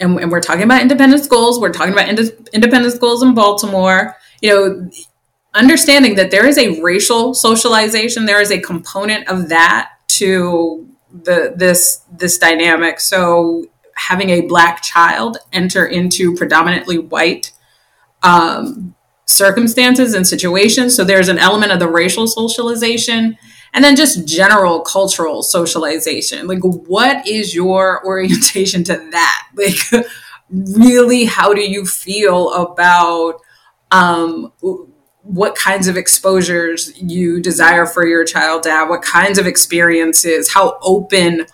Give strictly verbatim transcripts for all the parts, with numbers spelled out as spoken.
and, and we're talking about independent schools, we're talking about ind- independent schools in Baltimore, you know, understanding that there is a racial socialization, there is a component of that to the this this dynamic. So having a Black child enter into predominantly white um, circumstances and situations. So there's an element of the racial socialization, and then just general cultural socialization. Like, what is your orientation to that? Like, really, how do you feel about um, what kinds of exposures you desire for your child to have? What kinds of experiences? How open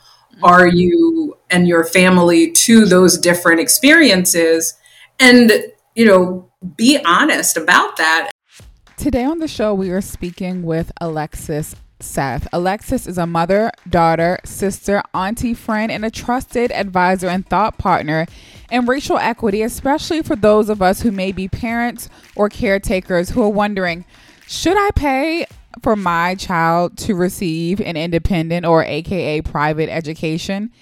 are you and your family to those different experiences? And, you know, be honest about that. Today on the show, we are speaking with Alexis Seth. Alexis is a mother, daughter, sister, auntie, friend, and a trusted advisor and thought partner in racial equity, especially for those of us who may be parents or caretakers who are wondering, should I pay for my child to receive an independent or A K A private education?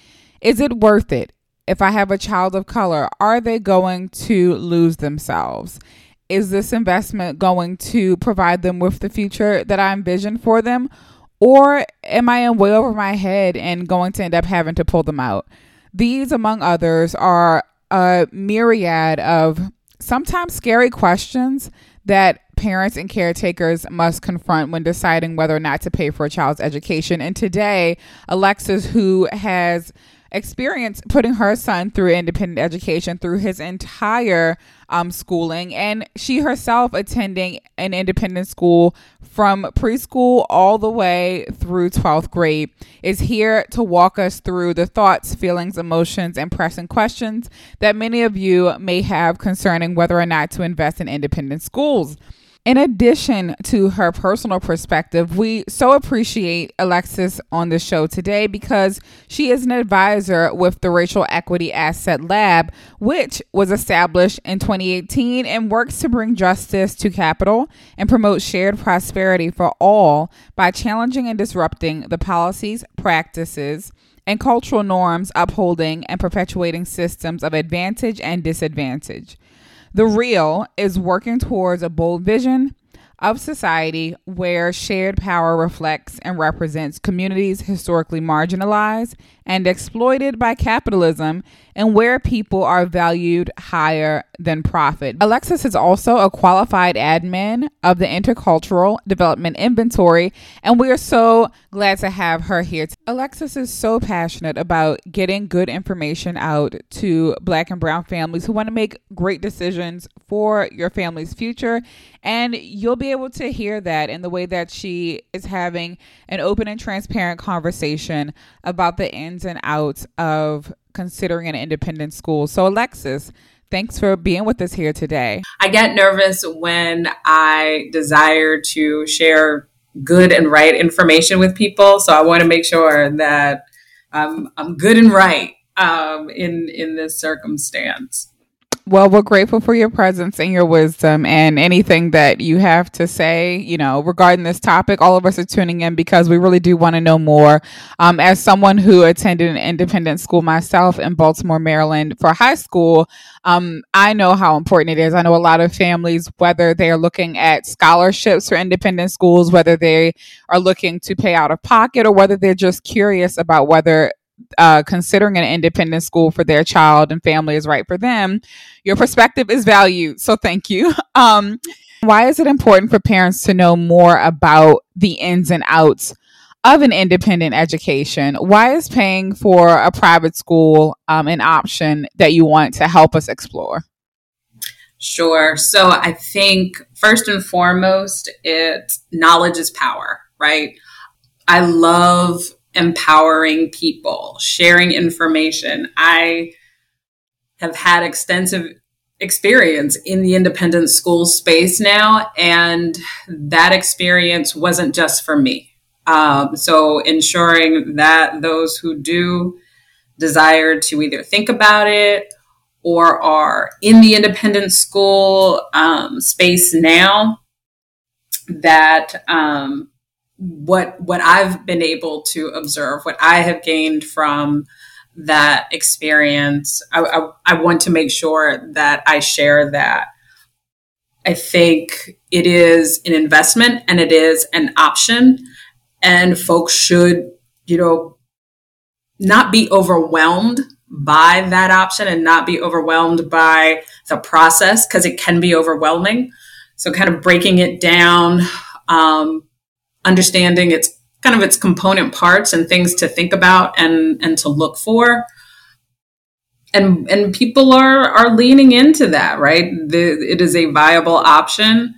Is it worth it? If I have a child of color, are they going to lose themselves? Is this investment going to provide them with the future that I envision for them? Or am I in way over my head and going to end up having to pull them out? These, among others, are a myriad of sometimes scary questions that parents and caretakers must confront when deciding whether or not to pay for a child's education. And today, Alexis, who has experience putting her son through independent education through his entire um, schooling, and she herself attending an independent school from preschool all the way through twelfth grade, is here to walk us through the thoughts, feelings, emotions, and pressing questions that many of you may have concerning whether or not to invest in independent schools. In addition to her personal perspective, we so appreciate Alexis on the show today because she is an advisor with the Racial Equity Asset Lab, which was established in twenty eighteen and works to bring justice to capital and promote shared prosperity for all by challenging and disrupting the policies, practices, and cultural norms upholding and perpetuating systems of advantage and disadvantage. The Real is working towards a bold vision of society where shared power reflects and represents communities historically marginalized and exploited by capitalism, and where people are valued higher than profit. Alexis is also a qualified admin of the Intercultural Development Inventory, and we are so glad to have her here. Alexis is so passionate about getting good information out to Black and Brown families who want to make great decisions for your family's future, and you'll be able to hear that in the way that she is having an open and transparent conversation about the ins and outs of considering an independent school. So Alexis, thanks for being with us here today. I get nervous when I desire to share good and right information with people. So I want to make sure that um, I'm good and right um, in, in this circumstance. Well, we're grateful for your presence and your wisdom, and anything that you have to say, you know, regarding this topic. All of us are tuning in because we really do want to know more. Um, as someone who attended an independent school myself in Baltimore, Maryland for high school, um, I know how important it is. I know a lot of families, whether they're looking at scholarships for independent schools, whether they are looking to pay out of pocket, or whether they're just curious about whether Uh, considering an independent school for their child and family is right for them, your perspective is valued. So thank you. Um, why is it important for parents to know more about the ins and outs of an independent education? Why is paying for a private school um, an option that you want to help us explore? Sure. So I think first and foremost, it's knowledge is power, right? I love empowering people, sharing information. I have had extensive experience in the independent school space now, and that experience wasn't just for me. Um, so ensuring that those who do desire to either think about it or are in the independent school um, space now, that um, What what I've been able to observe, what I have gained from that experience. I, I, I want to make sure that I share that. I think it is an investment and it is an option, and folks should, you know, not be overwhelmed by that option and not be overwhelmed by the process, because it can be overwhelming. So kind of breaking it down, um, understanding its kind of its component parts and things to think about and, and to look for. And and people are, are leaning into that, right? The, it is a viable option.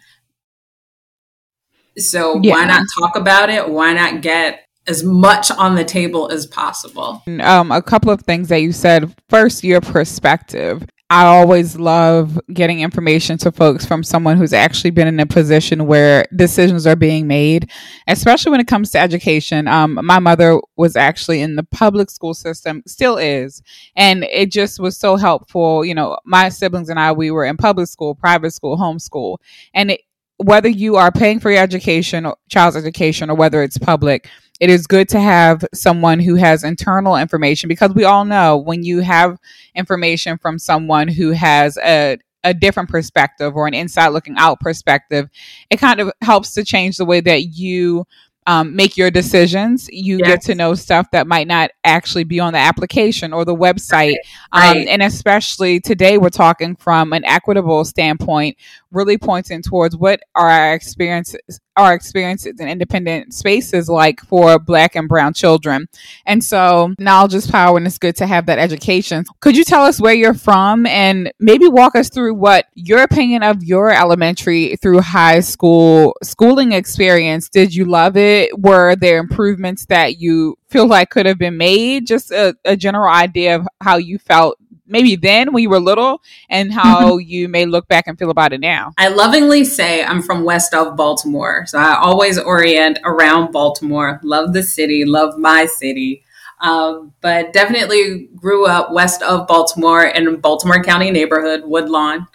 So yeah. Why not talk about it? Why not get as much on the table as possible? Um, a couple of things that you said. First, your perspective. I always love getting information to folks from someone who's actually been in a position where decisions are being made, especially when it comes to education. Um, my mother was actually in the public school system, still is, and it just was so helpful. You know, my siblings and I, we were in public school, private school, homeschool, and it, whether you are paying for your education, or child's education, or whether it's public, it is good to have someone who has internal information, because we all know when you have information from someone who has a, a different perspective or an inside looking out perspective, it kind of helps to change the way that you um, make your decisions. You yes. get to know stuff that might not actually be on the application or the website. Right. Um, right. And especially today, we're talking from an equitable standpoint, really pointing towards what are our experiences, our experiences in independent spaces like for Black and Brown children. And so knowledge is power, and it's good to have that education. Could you tell us where you're from and maybe walk us through what your opinion of your elementary through high school schooling experience? Did you love it? Were there improvements that you feel like could have been made? Just a, a general idea of how you felt maybe then when you were little and how you may look back and feel about it now. I lovingly say I'm from west of Baltimore. So I always orient around Baltimore. Love the city, love my city. Um, but definitely grew up west of Baltimore in Baltimore County neighborhood, Woodlawn.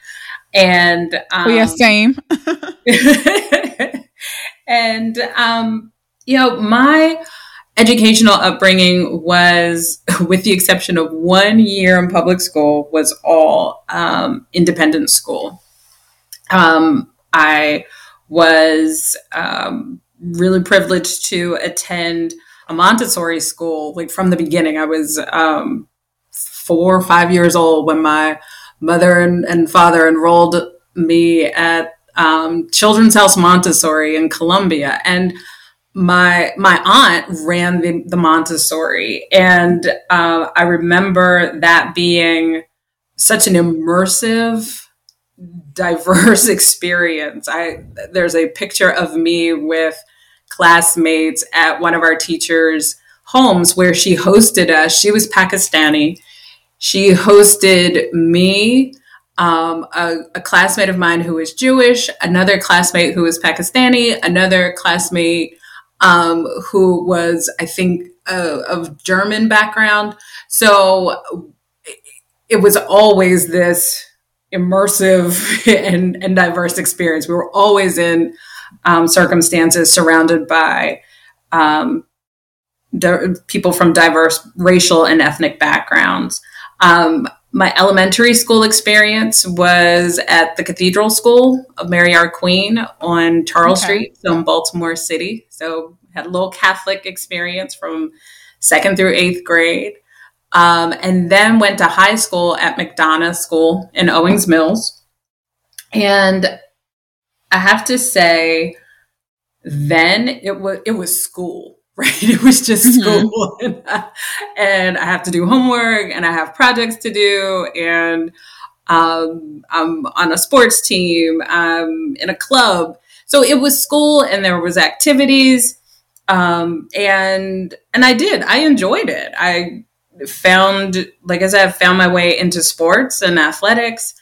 And, um, oh, yeah, same. and, um, you know, my educational upbringing was, with the exception of one year in public school, was all um, independent school. Um, I was um, really privileged to attend a Montessori school, like from the beginning. I was um, four or five years old when my mother and, and father enrolled me at um, Children's House Montessori in Columbia. And My my aunt ran the, the Montessori, and uh, I remember that being such an immersive, diverse experience. I there's a picture of me with classmates at one of our teachers' homes where she hosted us. She was Pakistani. She hosted me, Um, a, a classmate of mine who was Jewish, another classmate who was Pakistani, another classmate Um, who was, I think, uh, of German background. So it was always this immersive and, and diverse experience. We were always in um, circumstances surrounded by um, di- people from diverse racial and ethnic backgrounds. Um, my elementary school experience was at the Cathedral School of Mary Our Queen on Charles okay. Street, so in Baltimore City. So had a little Catholic experience from second through eighth grade. Um, and then went to high school at McDonogh School in Owings Mills. And I have to say, then it was, it was school. Right. It was just school. Mm-hmm. and, I, and I have to do homework and I have projects to do. And um, I'm on a sports team, I'm in a club. So it was school and there was activities. Um, and and I did. I enjoyed it. I found, like I said, I found my way into sports and athletics,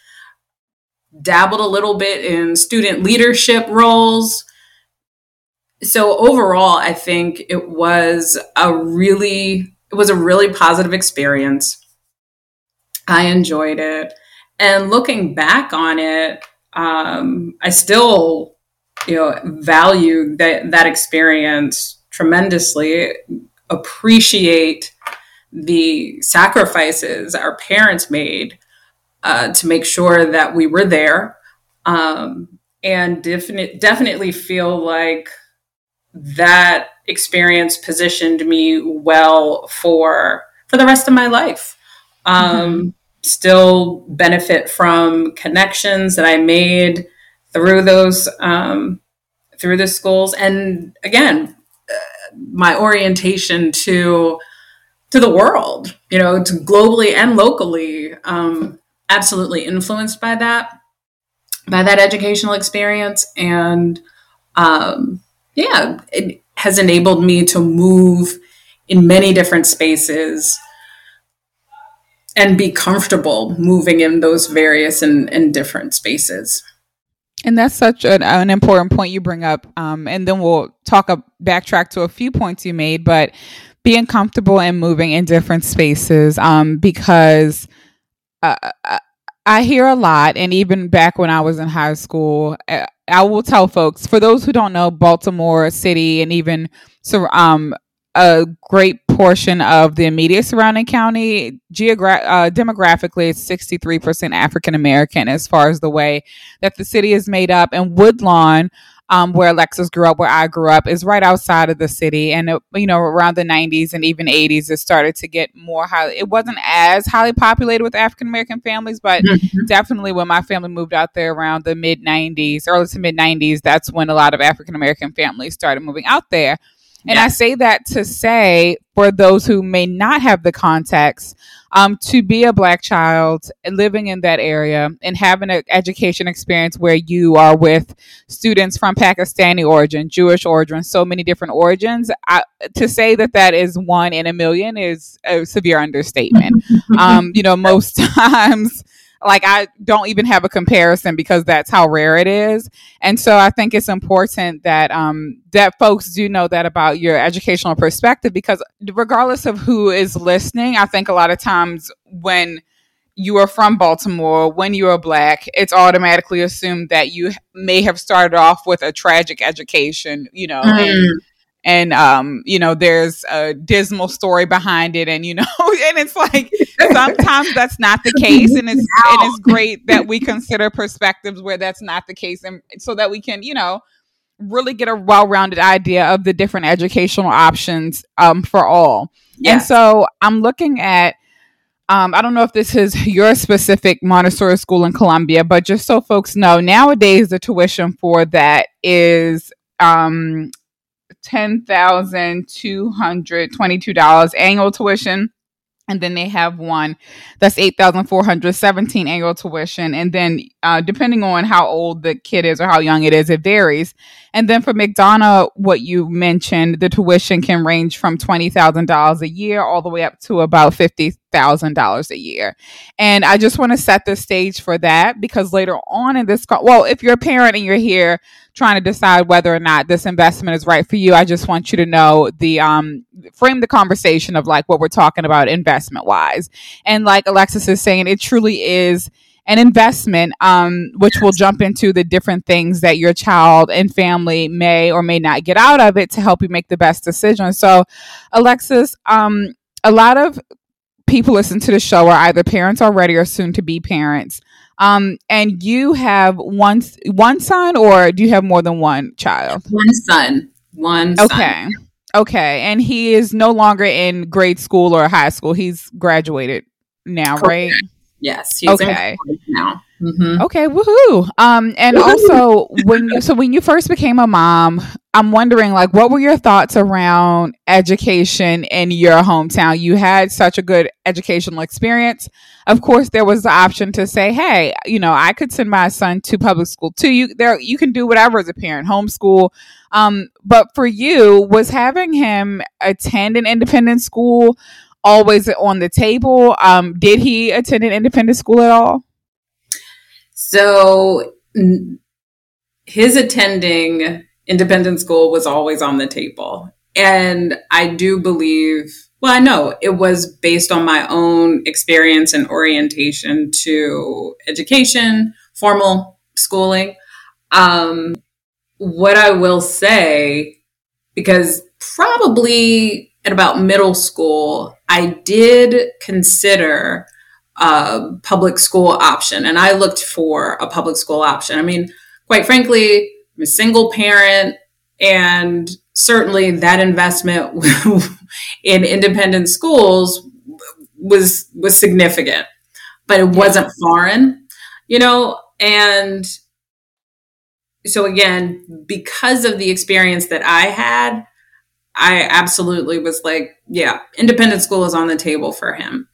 dabbled a little bit in student leadership roles. So overall, I think it was a really, it was a really positive experience. I enjoyed it. And looking back on it, um, I still, you know, value that, that experience tremendously, appreciate the sacrifices our parents made uh, to make sure that we were there, um, and definite, definitely feel like that experience positioned me well for for the rest of my life. Um, mm-hmm. Still benefit from connections that I made through those um, through the schools, and again, uh, my orientation to to the world, you know, to globally and locally, um, absolutely influenced by that, by that educational experience. And um, yeah, it has enabled me to move in many different spaces and be comfortable moving in those various and, and different spaces. And that's such an, an important point you bring up. Um, and then we'll talk, a, backtrack to a few points you made, but being comfortable and moving in different spaces, um, because uh, I hear a lot. And even back when I was in high school, I will tell folks, for those who don't know, Baltimore City and even so, um, a great portion of the immediate surrounding county, geogra- uh, demographically, it's sixty-three percent African-American as far as the way that the city is made up. And Woodlawn, um, where Alexis grew up, where I grew up, is right outside of the city. And, it, you know, around the nineties and even eighties, it started to get more highly, it wasn't as highly populated with African-American families, but mm-hmm. definitely when my family moved out there around the mid nineties, early to mid nineties, that's when a lot of African-American families started moving out there. And yes. I say that to say, for those who may not have the context, um, to be a Black child living in that area and having an education experience where you are with students from Pakistani origin, Jewish origin, so many different origins, I, to say that that is one in a million is a severe understatement. um, you know, most times... Like, I don't even have a comparison because that's how rare it is. And so I think it's important that um, that folks do know that about your educational perspective, because regardless of who is listening, I think a lot of times when you are from Baltimore, when you are Black, it's automatically assumed that you may have started off with a tragic education, you know, mm. and, and, um, you know, there's a dismal story behind it. And, you know, and it's like, sometimes that's not the case. And it's, and it's great that we consider perspectives where that's not the case. And so that we can, you know, really get a well-rounded idea of the different educational options, um, for all. Yeah. And so I'm looking at, Um, I don't know if this is your specific Montessori school in Columbia, but just so folks know, nowadays the tuition for that is, um, ten thousand two hundred twenty-two dollars annual tuition. And then they have one that's eight thousand four hundred seventeen dollars annual tuition. And then uh, depending on how old the kid is or how young it is, it varies. And then for McDonogh, what you mentioned, the tuition can range from twenty thousand dollars a year all the way up to about fifty thousand dollars a year. And I just want to set the stage for that, because later on in this call, well, if you're a parent and you're here trying to decide whether or not this investment is right for you, I just want you to know the um frame the conversation of like what we're talking about investment wise. And like Alexis is saying, it truly is an investment, um, which we'll jump into the different things that your child and family may or may not get out of it to help you make the best decision. So Alexis, um, a lot of people listen to the show are either parents already or soon to be parents. Um, and you have one, one son, or do you have more than one child? One son, one son. Okay. Okay. And he is no longer in grade school or high school. He's graduated now, right? Okay. Yes. He's okay. In now. Mm-hmm. Okay. Woohoo. Um, and also when you, so when you first became a mom, I'm wondering, like, what were your thoughts around education in your hometown? You had such a good educational experience. Of course, there was the option to say, hey, you know, I could send my son to public school too. You there, you can do whatever as a parent, homeschool. Um, but for you, was having him attend an independent school always on the table? Um, did he attend an independent school at all? So n- his attending independent school was always on the table. And I do believe, well, I know it was based on my own experience and orientation to education, formal schooling. Um, what I will say, because probably at about middle school, I did consider a public school option, and I looked for a public school option. I mean, quite frankly, I'm a single parent, and certainly that investment in independent schools was was significant, but it wasn't foreign, you know, and so again, because of the experience that I had, I absolutely was like, yeah, independent school is on the table for him.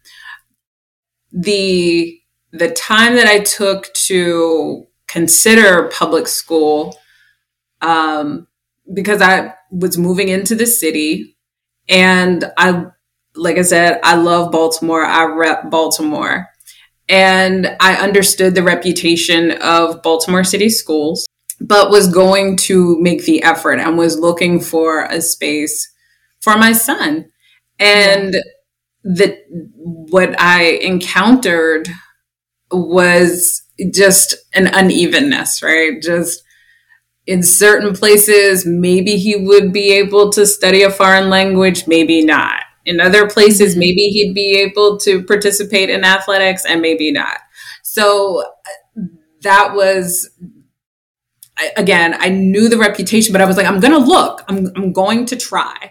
The the time that I took to consider public school, um, because I was moving into the city, and I, like I said, I love Baltimore. I rep Baltimore, and I understood the reputation of Baltimore City schools, but was going to make the effort and was looking for a space for my son. And the, what I encountered was just an unevenness, right? Just in certain places, maybe he would be able to study a foreign language, maybe not. In other places, maybe he'd be able to participate in athletics and maybe not. So that was... I, again, I knew the reputation, but I was like, I'm going to look, I'm I'm going to try.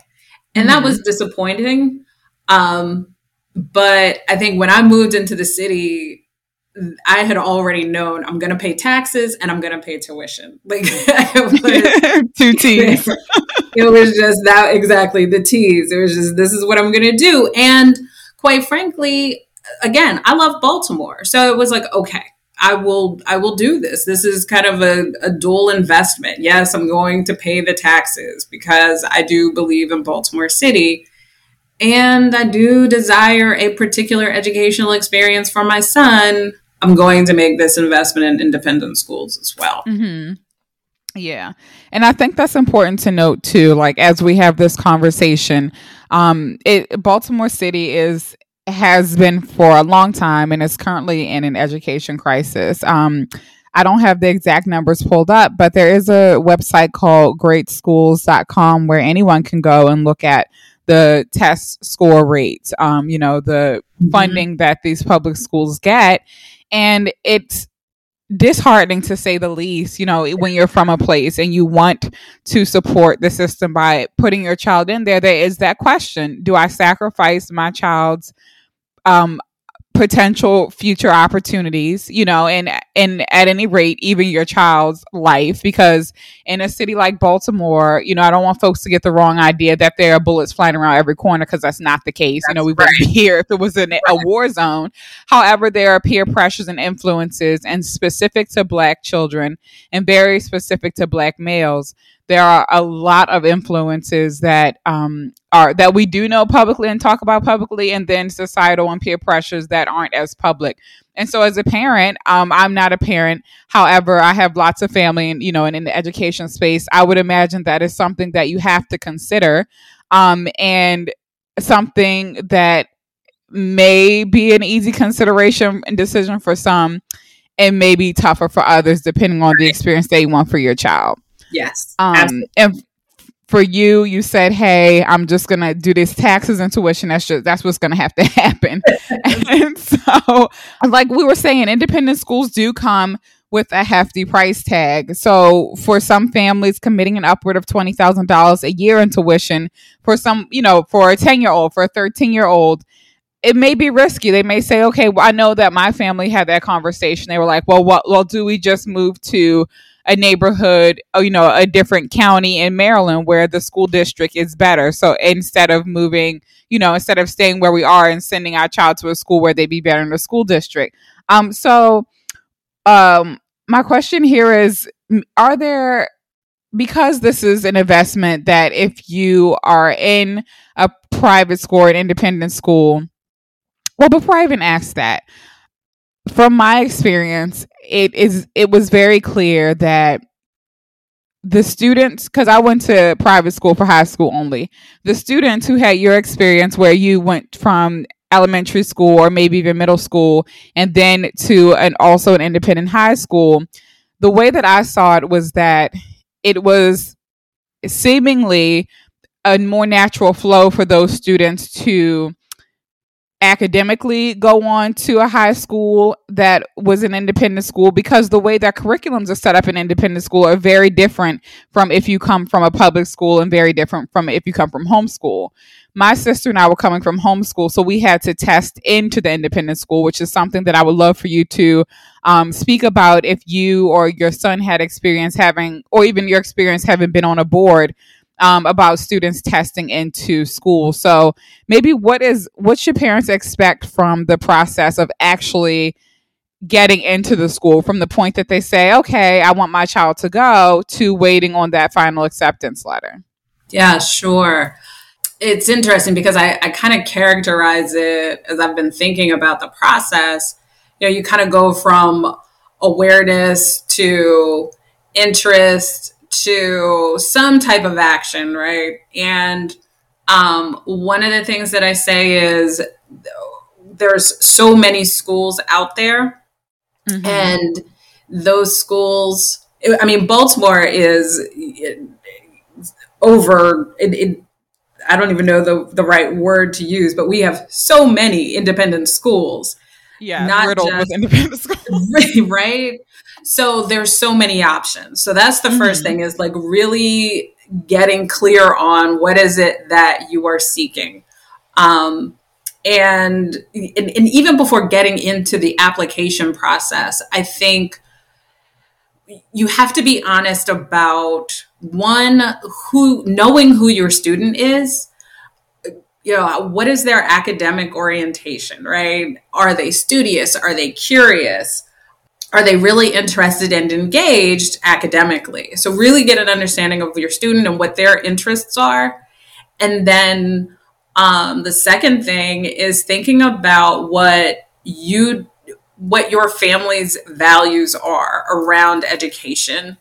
And that was disappointing. Um, but I think when I moved into the city, I had already known I'm going to pay taxes and I'm going to pay tuition. Like it was, two T's. It was just that, exactly, the T's. It was just, this is what I'm going to do. And quite frankly, again, I love Baltimore. So it was like, okay, I will, I will do this. This is kind of a, a dual investment. Yes, I'm going to pay the taxes because I do believe in Baltimore City, and I do desire a particular educational experience for my son. I'm going to make this investment in independent schools as well. Mm-hmm. Yeah. And I think that's important to note too, like as we have this conversation, um, it, Baltimore City is has been for a long time and is currently in an education crisis. Um, I don't have the exact numbers pulled up, but there is a website called great schools dot com where anyone can go and look at the test score rates, um, you know, the funding mm-hmm. that these public schools get. And it's disheartening to say the least, you know, when you're from a place and you want to support the system by putting your child in there, there is that question. Do I sacrifice my child's um, potential future opportunities, you know, and, and at any rate, even your child's life, because in a city like Baltimore, you know, I don't want folks to get the wrong idea that there are bullets flying around every corner, because that's not the case. That's, you know, we right. wouldn't be here if it was in right. a war zone. However, there are peer pressures and influences, and specific to Black children and very specific to Black males. There are a lot of influences that um, are that we do know publicly and talk about publicly, and then societal and peer pressures that aren't as public. And so as a parent, um, I'm not a parent. However, I have lots of family and, you know, and in the education space, I would imagine that is something that you have to consider um, and something that may be an easy consideration and decision for some and may be tougher for others, depending on the experience they want for your child. Yes. Um, and for you, you said, hey, I'm just going to do this taxes and tuition. That's just, that's what's going to have to happen. And so like we were saying, independent schools do come with a hefty price tag. So for some families, committing an upward of twenty thousand dollars a year in tuition for some, you know, for a ten year old, for a thirteen year old, it may be risky. They may say, okay, well, I know that my family had that conversation. They were like, well, what, well, do we just move to a neighborhood, you know, a different county in Maryland where the school district is better. So instead of moving, you know, instead of staying where we are and sending our child to a school where they'd be better in the school district. Um, so um, my question here is, are there, because this is an investment that if you are in a private school, an independent school, well, before I even ask that, from my experience, it is it was very clear that the students, because I went to private school for high school only, the students who had your experience where you went from elementary school or maybe even middle school and then to an also an independent high school, the way that I saw it was that it was seemingly a more natural flow for those students to academically go on to a high school that was an independent school, because the way that curriculums are set up in independent school are very different from if you come from a public school, and very different from if you come from homeschool. My sister and I were coming from homeschool, so we had to test into the independent school, which is something that I would love for you to um, speak about if you or your son had experience having, or even your experience having been on a board um, about students testing into school. So maybe what is, what should parents expect from the process of actually getting into the school, from the point that they say, okay, I want my child to go, to waiting on that final acceptance letter? Yeah, sure. It's interesting because I, I kind of characterize it as I've been thinking about the process. You know, you kind of go from awareness to interest to some type of action, right? And um, one of the things that I say is there's so many schools out there, mm-hmm. and those schools, I mean, Baltimore is over, it, it I don't even know the, the right word to use, but we have so many independent schools. Yeah, not riddled just, with independent schools. Right? So there's so many options. So that's the first mm-hmm. thing, is like really getting clear on what is it that you are seeking. Um, and, and, and even before getting into the application process, I think you have to be honest about one, who, knowing who your student is, you know, what is their academic orientation, right? Are they studious? Are they curious? Are they really interested and engaged academically? So really get an understanding of your student and what their interests are. And then um, the second thing is thinking about what you what your family's values are around education.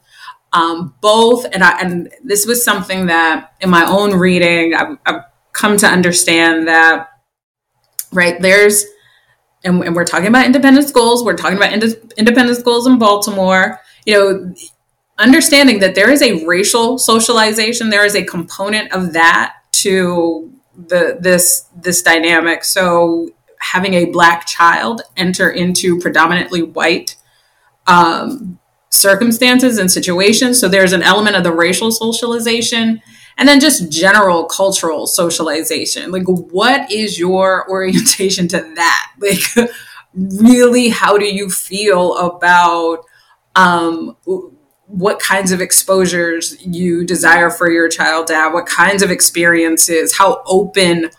Um, both, and I, and this was something that in my own reading, I've, I've come to understand that, right, there's, and, and we're talking about independent schools, we're talking about ind- independent schools in Baltimore, you know, understanding that there is a racial socialization, there is a component of that to the this this dynamic. So having a Black child enter into predominantly white um, circumstances and situations. So there's an element of the racial socialization, and then just general cultural socialization. Like, what is your orientation to that? Like, really, how do you feel about um, what kinds of exposures you desire for your child to have? What kinds of experiences? How open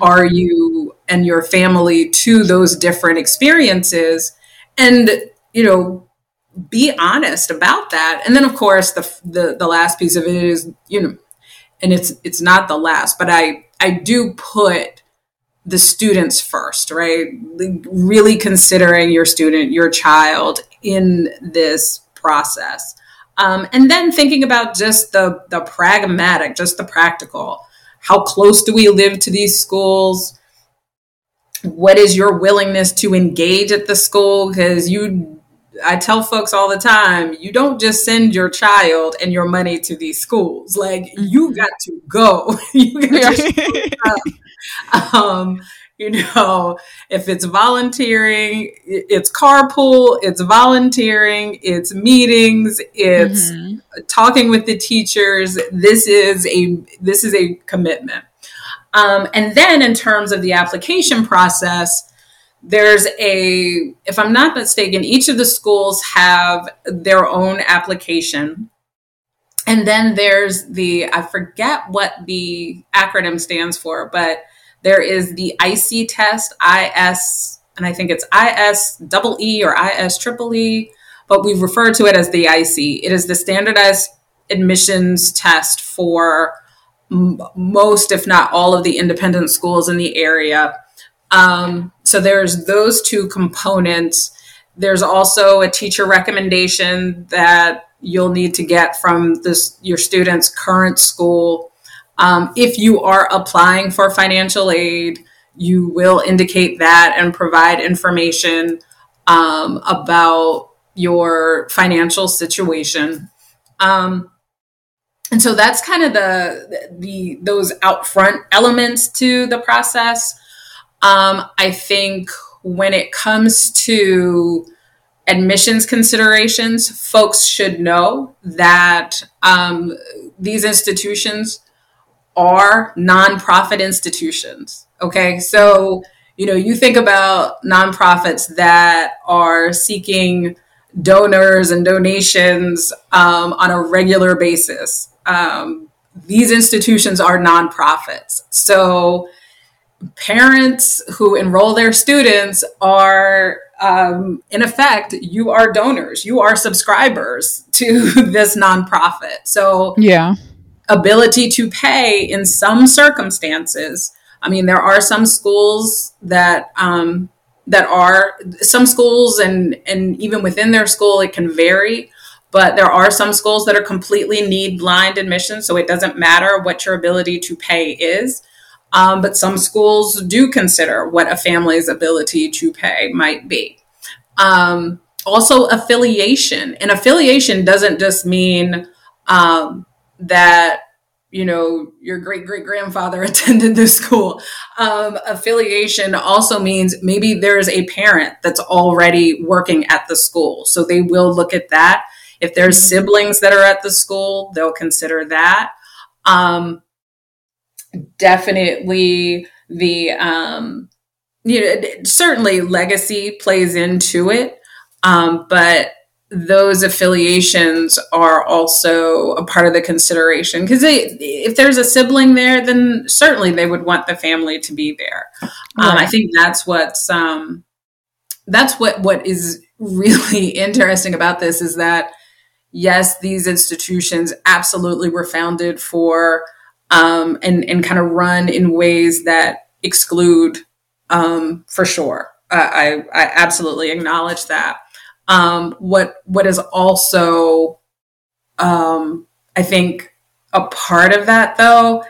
are you and your family to those different experiences? And, you know, be honest about that. And then of course the, the, the last piece of it is, you know, and it's, it's not the last, but I, I do put the students first, right? Really considering your student, your child in this process. Um, and then thinking about just the, the pragmatic, just the practical. How close do we live to these schools? What is your willingness to engage at the school? Because you, I tell folks all the time, you don't just send your child and your money to these schools. Like, you got to go. You got to show up. Um, you know, if it's volunteering, it's carpool, it's volunteering, it's meetings, it's mm-hmm. talking with the teachers. This is a this is a commitment. Um, and then in terms of the application process, there's a, if I'm not mistaken, each of the schools have their own application. And then there's the, I forget what the acronym stands for, but there is the I C test, I S, and I think it's I S E E or I S E E E, but we refer to it as the I C. It is the standardized admissions test for m- most, if not all, of the independent schools in the area. Um, so there's those two components. There's also a teacher recommendation that you'll need to get from this, your student's current school. Um, if you are applying for financial aid, you will indicate that and provide information um, about your financial situation. Um, and so that's kind of the, the those out front elements to the process. Um, I think when it comes to admissions considerations, folks should know that um, these institutions are nonprofit institutions. Okay, so you know, you think about nonprofits that are seeking donors and donations um, on a regular basis. Um, these institutions are nonprofits. So parents who enroll their students are, um, in effect, you are donors, you are subscribers to this nonprofit. So yeah, ability to pay in some circumstances. I mean, there are some schools that um, that are some schools and, and even within their school, it can vary. But there are some schools that are completely need blind admissions. So it doesn't matter what your ability to pay is. Um, but some schools do consider what a family's ability to pay might be. Um, also, affiliation. And affiliation doesn't just mean um, that, you know, your great-great-grandfather attended this school. Um, affiliation also means maybe there's a parent that's already working at the school. So they will look at that. If there's siblings that are at the school, they'll consider that. Um, definitely the, um, you know, certainly legacy plays into it. Um, but those affiliations are also a part of the consideration because if there's a sibling there, then certainly they would want the family to be there. Right. Um, I think that's what's, um, that's what, what is really interesting about this is that, yes, these institutions absolutely were founded for, um, and, and kind of run in ways that exclude, um, for sure. Uh, I, I absolutely acknowledge that. Um, what, what is also, um, I think a part of that though,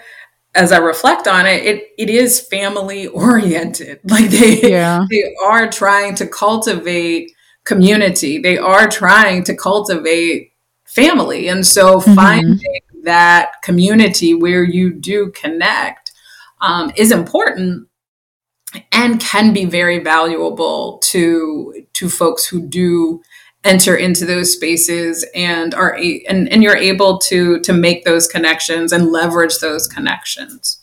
as I reflect on it, it, it is family oriented. Like they, yeah. they are trying to cultivate community. They are trying to cultivate family. And so mm-hmm. finding that community where you do connect, um, is important and can be very valuable to, to folks who do enter into those spaces and are, a, and, and you're able to, to make those connections and leverage those connections.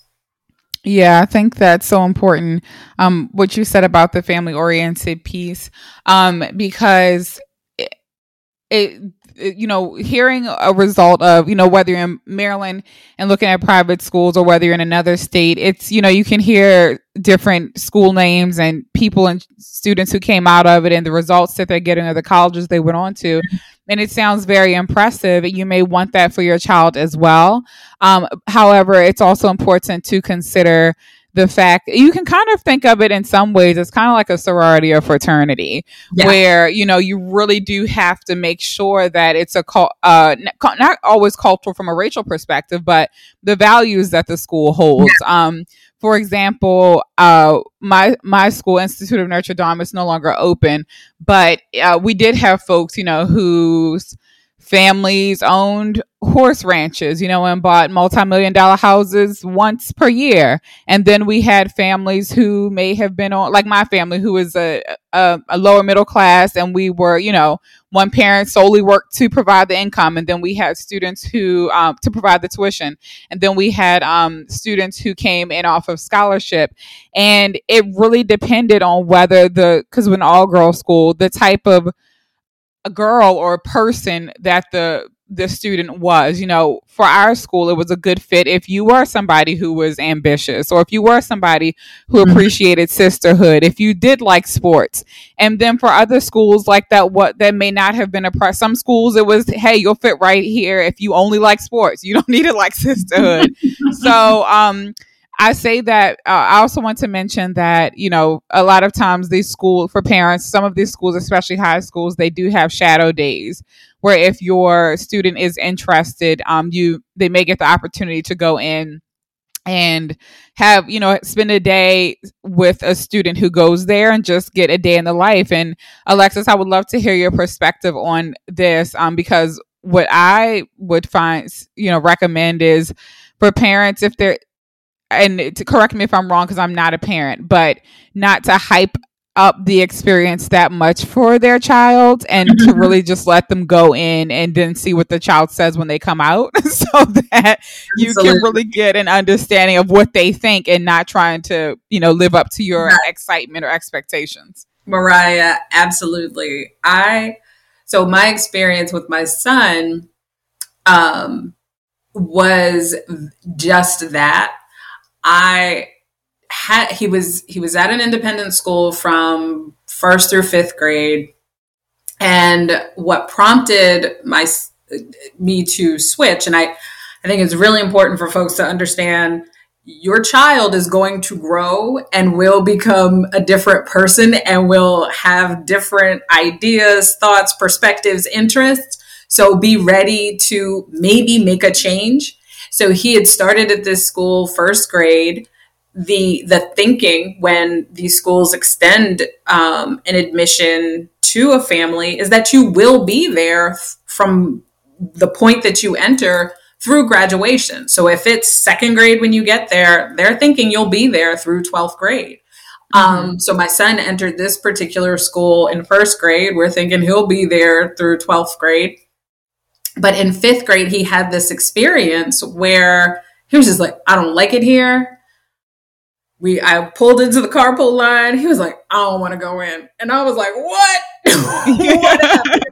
Yeah, I think that's so important. Um, what you said about the family oriented piece, um, because it, it you know, hearing a result of, you know, whether you're in Maryland and looking at private schools or whether you're in another state, it's, you know, you can hear different school names and people and students who came out of it and the results that they're getting or the colleges they went on to. And it sounds very impressive. You may want that for your child as well. Um, however, it's also important to consider the fact you can kind of think of it in some ways, it's kind of like a sorority or fraternity yeah. where, you know, you really do have to make sure that it's a, uh, not always cultural from a racial perspective, but the values that the school holds. Yeah. Um, for example, uh, my, my school, Institute of Notre Dame, is no longer open, but, uh, we did have folks, you know, whose families owned horse ranches, you know, and bought multi-million dollar houses once per year. And then we had families who may have been on, like my family, who is a, a, a lower middle class. And we were, you know, one parent solely worked to provide the income. And then we had students who, um, to provide the tuition. And then we had, um, students who came in off of scholarship. And it really depended on whether the, cause we're an all girl school, the type of a girl or a person that the, the student was, you know, for our school, it was a good fit. If you were somebody who was ambitious, or if you were somebody who appreciated sisterhood, if you did like sports, and then for other schools like that, what that may not have been a pro- some schools, it was, hey, you'll fit right here. If you only like sports, you don't need to like sisterhood. so, um, I say that uh, I also want to mention that, you know, a lot of times these school for parents, some of these schools, especially high schools, they do have shadow days where if your student is interested, um, you they may get the opportunity to go in and have, you know, spend a day with a student who goes there and just get a day in the life. And Alexis, I would love to hear your perspective on this, um, because what I would find, you know, recommend is for parents if they're and to correct me if I'm wrong, because I'm not a parent, but not to hype up the experience that much for their child, and to really just let them go in and then see what the child says when they come out, so that you Absolutely. Can really get an understanding of what they think, and not trying to, you know, live up to your excitement or expectations. Mariah, absolutely. I, so my experience with my son um, was just that. I had, he was, he was at an independent school from first through fifth grade. And what prompted my, me to switch. And I, I think it's really important for folks to understand your child is going to grow and will become a different person and will have different ideas, thoughts, perspectives, interests. So be ready to maybe make a change. So he had started at this school first grade. The the thinking when these schools extend um, an admission to a family is that you will be there f- from the point that you enter through graduation. So if it's second grade when you get there, they're thinking you'll be there through twelfth grade. Mm-hmm. Um, so my son entered this particular school in first grade. We're thinking he'll be there through twelfth grade. But in fifth grade, he had this experience where he was just like, I don't like it here. We, I pulled into the carpool line. He was like, I don't want to go in. And I was like, what? What happened?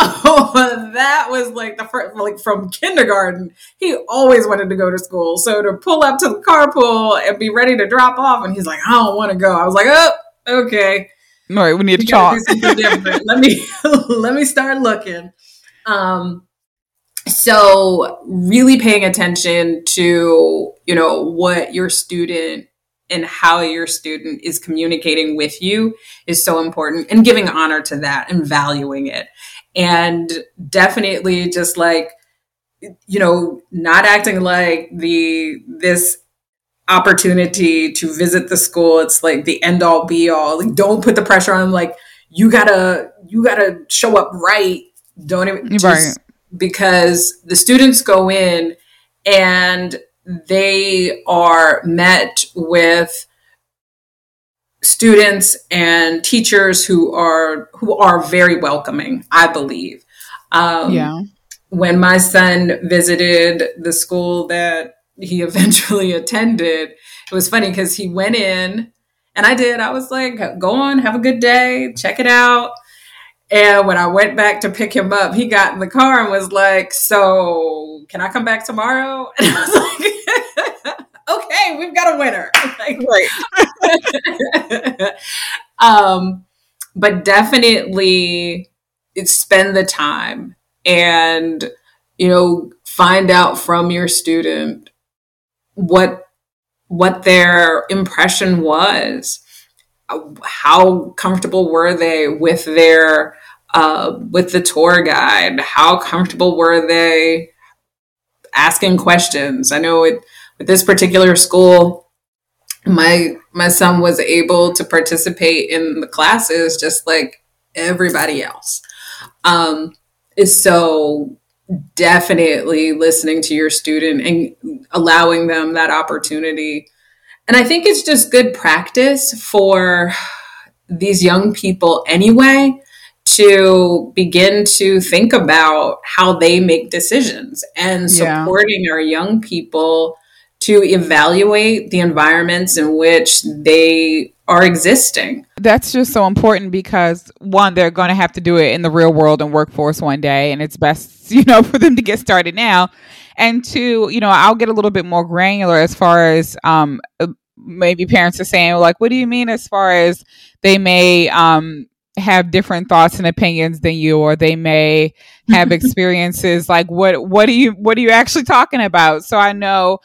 Oh, that was like the first, like from kindergarten, he always wanted to go to school. So to pull up to the carpool and be ready to drop off. And he's like, I don't want to go. I was like, oh, okay. All right, we need to talk. Let me, let me start looking. Um, so really paying attention to, you know, what your student and how your student is communicating with you is so important, and giving honor to that and valuing it. And definitely just like, you know, not acting like the, this opportunity to visit the school, it's like the end all be all. Like, don't put the pressure on them. Like, you gotta, you gotta show up right. Don't even, just right. Because the students go in and they are met with students and teachers who are who are very welcoming, I believe. Um, yeah. When my son visited the school that he eventually attended, it was funny because he went in, and I did. I was like, go on, have a good day, check it out. And when I went back to pick him up, he got in the car and was like, so can I come back tomorrow? And I was like, okay, we've got a winner. Like, right. um, but definitely it's spend the time and, you know, find out from your student what, what their impression was. How comfortable were they with their uh, with the tour guide? How comfortable were they asking questions? I know it, with this particular school, my my son was able to participate in the classes just like everybody else. Um, so definitely listening to your student and allowing them that opportunity. And I think it's just good practice for these young people anyway to begin to think about how they make decisions, and supporting yeah. our young people to evaluate the environments in which they are existing. That's just so important because, one, they're going to have to do it in the real world and workforce one day, and it's best, you know, for them to get started now. And two, you know, I'll get a little bit more granular as far as um, maybe parents are saying, like, what do you mean as far as they may um, have different thoughts and opinions than you, or they may have experiences like what what do you what are you actually talking about? So I know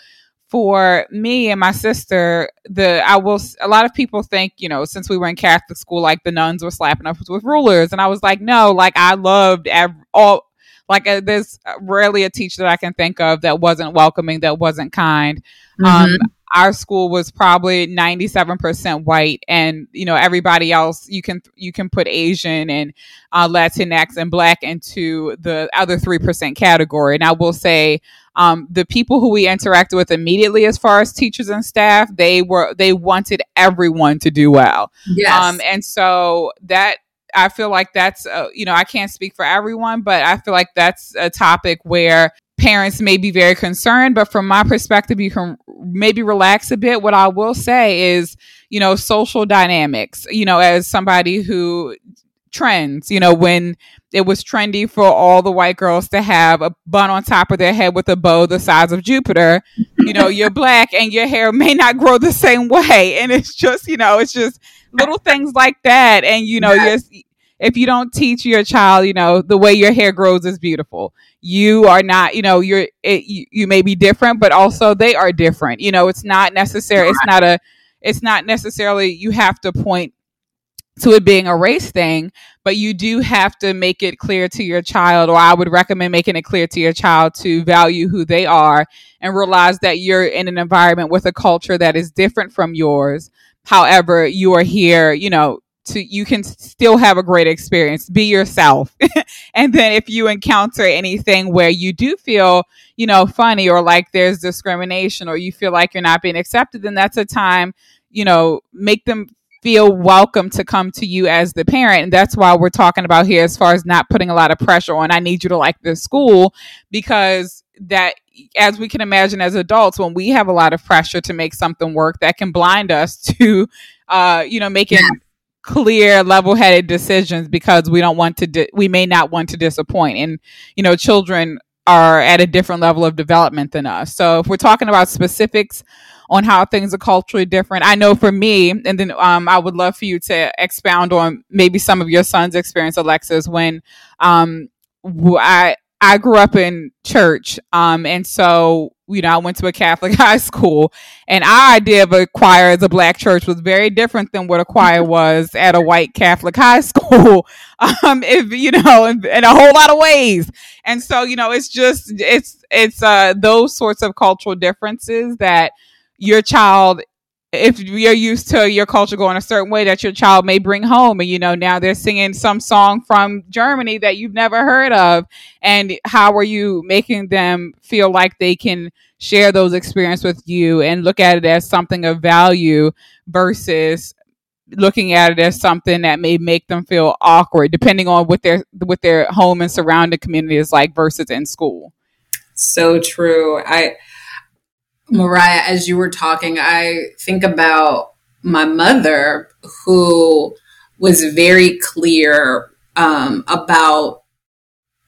for me and my sister, the I will a lot of people think, you know, since we were in Catholic school, like the nuns were slapping us with rulers. And I was like, no, like I loved every, all. Like a, there's rarely a teacher that I can think of that wasn't welcoming, that wasn't kind. Mm-hmm. Um, our school was probably ninety-seven percent white, and you know everybody else you can you can put Asian and uh, Latinx and Black into the other three percent category. And I will say, um, the people who we interacted with immediately, as far as teachers and staff, they were they wanted everyone to do well. Yes, um, and so that. I feel like that's, uh, you know, I can't speak for everyone, but I feel like that's a topic where parents may be very concerned. But from my perspective, you can maybe relax a bit. What I will say is, you know, social dynamics, you know, as somebody who trends, you know, when it was trendy for all the white girls to have a bun on top of their head with a bow the size of Jupiter, you know, you're Black and your hair may not grow the same way. And it's just, you know, it's just little things like that. And, you know, yes. you're, if you don't teach your child, you know, the way your hair grows is beautiful. You are not, you know, you're, it, you, you may be different, but also they are different. You know, it's not necessary. It's not a, it's not necessarily, you have to point to it being a race thing, but you do have to make it clear to your child, or I would recommend making it clear to your child to value who they are and realize that you're in an environment with a culture that is different from yours. However, you are here, you know, to, you can still have a great experience, be yourself. And then if you encounter anything where you do feel, you know, funny or like there's discrimination or you feel like you're not being accepted, then that's a time, you know, make them feel welcome to come to you as the parent. And that's why we're talking about here as far as not putting a lot of pressure on, I need you to like this school, because that, as we can imagine as adults, when we have a lot of pressure to make something work, that can blind us to, uh, you know, making yeah. clear, level-headed decisions, because we don't want to, di- we may not want to disappoint. And, you know, children are at a different level of development than us. So if we're talking about specifics on how things are culturally different, I know for me, and then um, I would love for you to expound on maybe some of your son's experience, Alexis, when um, I I grew up in church. Um, and so, you know, I went to a Catholic high school, and our idea of a choir as a Black church was very different than what a choir was at a white Catholic high school. Um, if, you know, in, in a whole lot of ways. And so, you know, it's just, it's, it's, uh, those sorts of cultural differences that your child, if you're used to your culture going a certain way, that your child may bring home. And, you know, now they're singing some song from Germany that you've never heard of. And how are you making them feel like they can share those experiences with you and look at it as something of value versus looking at it as something that may make them feel awkward, depending on what their what their home and surrounding community is like versus in school? So true. I Mariah, as you were talking, I think about my mother, who was very clear um, about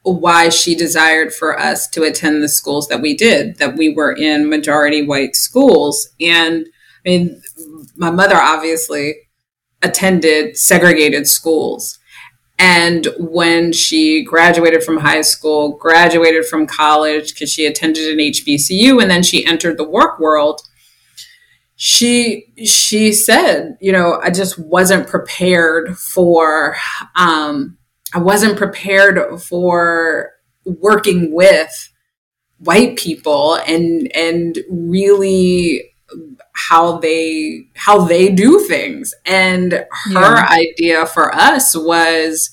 why she desired for us to attend the schools that we did, that we were in majority white schools. And I mean, my mother obviously attended segregated schools. And when she graduated from high school, graduated from college, because she attended an H B C U, and then she entered the work world, she she said, you know, I just wasn't prepared for, um, I wasn't prepared for working with white people and and really how they how they do things. And her yeah. idea for us was,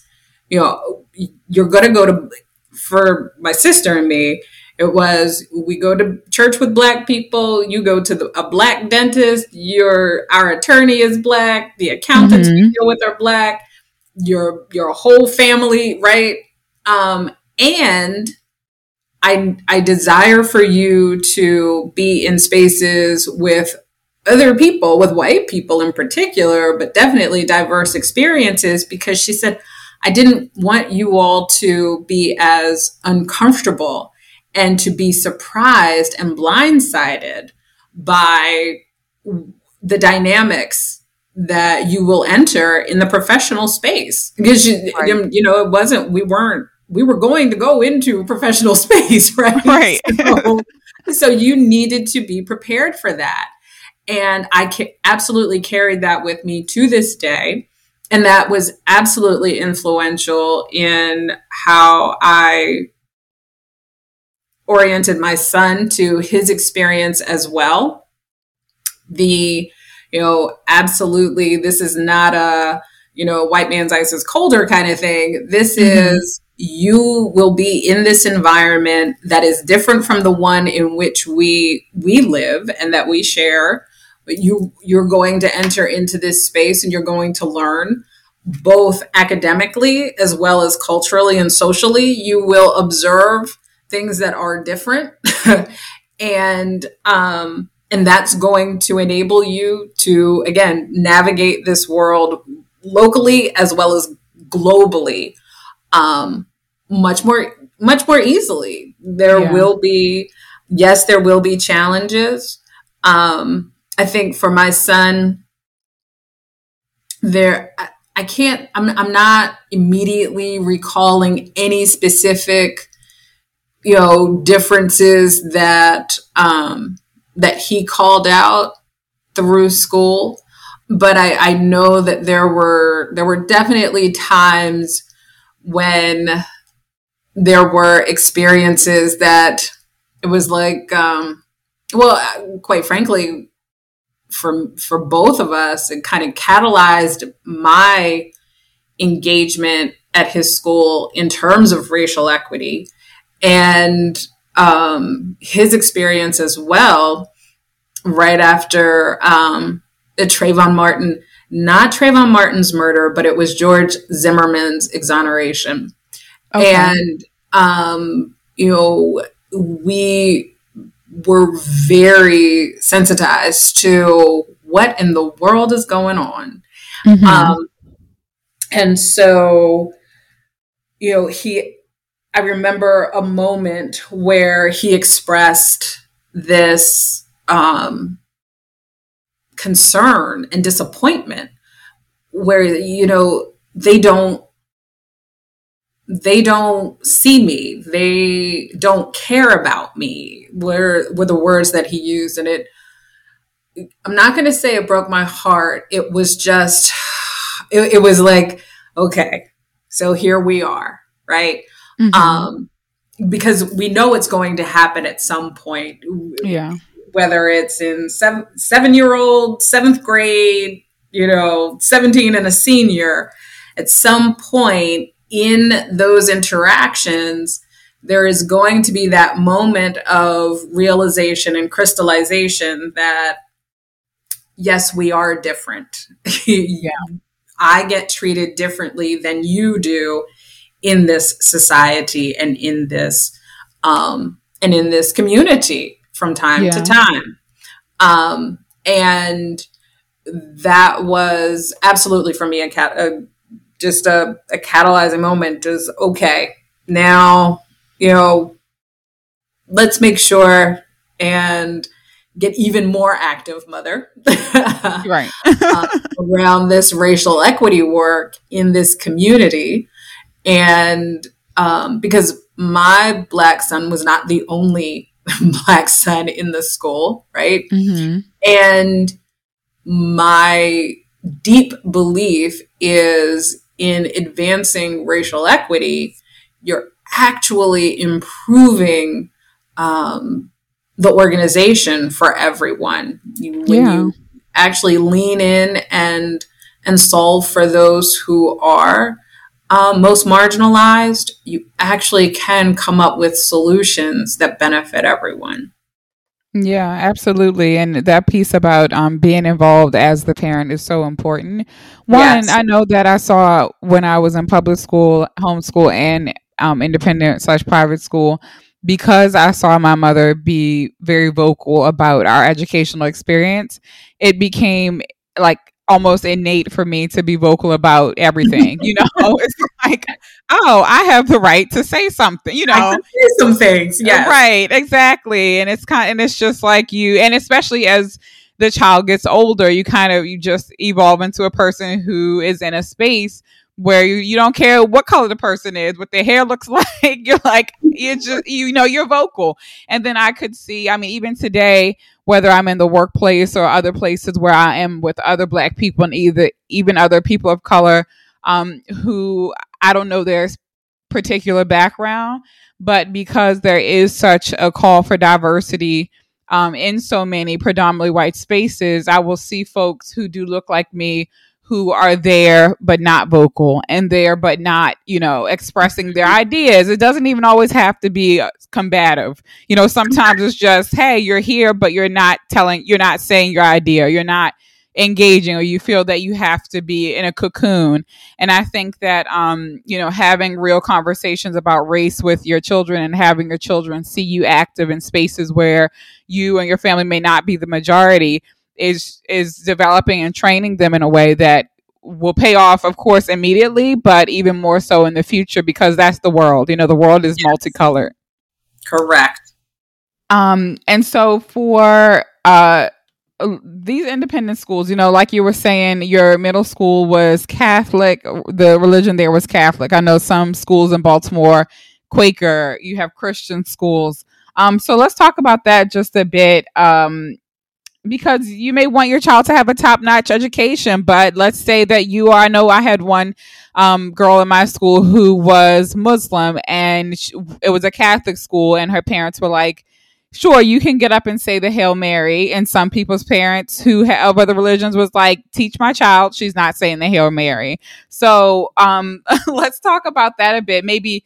you know, you're going to go to, for my sister and me, it was, we go to church with Black people, you go to the, a Black dentist, your our attorney is Black, the accountants mm-hmm. we deal with are Black, your your whole family, right? Um, and I I desire for you to be in spaces with other people, with white people in particular, but definitely diverse experiences, because she said, I didn't want you all to be as uncomfortable and to be surprised and blindsided by the dynamics that you will enter in the professional space. Because, you, right. you know, it wasn't, we weren't, we were going to go into professional space, right? Right. So, so you needed to be prepared for that. And I ca- absolutely carried that with me to this day. And that was absolutely influential in how I oriented my son to his experience as well. the, you know, absolutely, this is not a, you know, white man's ice is colder kind of thing. This mm-hmm. is, you will be in this environment that is different from the one in which we we live and that we share. But you, you're going to enter into this space and you're going to learn both academically as well as culturally and socially. You will observe things that are different. and um, and that's going to enable you to, again, navigate this world locally as well as globally um, much more much more easily. There yeah. will be, yes, there will be challenges. Um, I think for my son, there I, I can't, I'm, I'm not immediately recalling any specific, you know, differences that um, that he called out through school. But I, I know that there were there were definitely times when there were experiences that it was like, um, well, quite frankly, for for both of us, it kind of catalyzed my engagement at his school in terms of racial equity and um, his experience as well. Right after. Um, Trayvon Martin, not Trayvon Martin's murder, but it was George Zimmerman's exoneration. Okay. And, um, you know, we were very sensitized to what in the world is going on. Mm-hmm. Um, and so, you know, he, I remember a moment where he expressed this, um, concern and disappointment where, you know, they don't, they don't see me. They don't care about me were, were the words that he used. And it, I'm not going to say it broke my heart. It was just, it, it was like, okay, so here we are. Right. Mm-hmm. Um, because we know it's going to happen at some point. Yeah. Whether it's in seven, seven-year-old, seventh grade, you know, seventeen and a senior, at some point in those interactions, there is going to be that moment of realization and crystallization that, yes, we are different. Yeah, I get treated differently than you do in this society and in this um, and in this community. From time yeah. to time. Um, and that was absolutely for me a, cat, a just a, a catalyzing moment. Just, okay, now, you know, let's make sure and get even more active, mother. Right. uh, around this racial equity work in this community. And um, because my Black son was not the only Black son in the school, right? Mm-hmm. And my deep belief is in advancing racial equity, you're actually improving um, the organization for everyone. You, when yeah. you actually lean in and and solve for those who are Um, most marginalized, you actually can come up with solutions that benefit everyone. Yeah, absolutely. And that piece about um, being involved as the parent is so important. One, yes. I know that I saw when I was in public school, homeschool, and um, independent slash private school, because I saw my mother be very vocal about our educational experience, it became like almost innate for me to be vocal about everything. You know, it's like, oh, I have the right to say something, you know, I can say some things. Yeah. Right. Exactly. And it's kind of, and it's just like you, and especially as the child gets older, you kind of, you just evolve into a person who is in a space where you, you don't care what color the person is, what their hair looks like. You're like, you just, you know, you're vocal. And then I could see, I mean, even today, whether I'm in the workplace or other places where I am with other Black people and either even other people of color um, who I don't know their particular background, but because there is such a call for diversity um, in so many predominantly white spaces, I will see folks who do look like me who are there but not vocal and there but not, you know, expressing their ideas. It doesn't even always have to be combative. You know, sometimes it's just, hey, you're here, but you're not telling, you're not saying your idea, you're not engaging, or you feel that you have to be in a cocoon. And I think that, um, you know, having real conversations about race with your children and having your children see you active in spaces where you and your family may not be the majority is, is developing and training them in a way that will pay off, of course, immediately, but even more so in the future, because that's the world. You know, the world is yes. multicolored. Correct. Um, and so for, uh, these independent schools, you know, like you were saying, your middle school was Catholic. The religion there was Catholic. I know some schools in Baltimore, Quaker, you have Christian schools. Um, so let's talk about that just a bit, um, because you may want your child to have a top-notch education, but let's say that you are, I know I had one um, girl in my school who was Muslim, and she, it was a Catholic school, and her parents were like, sure, you can get up and say the Hail Mary. And some people's parents who have other religions was like, teach my child, she's not saying the Hail Mary. So um, let's talk about that a bit. Maybe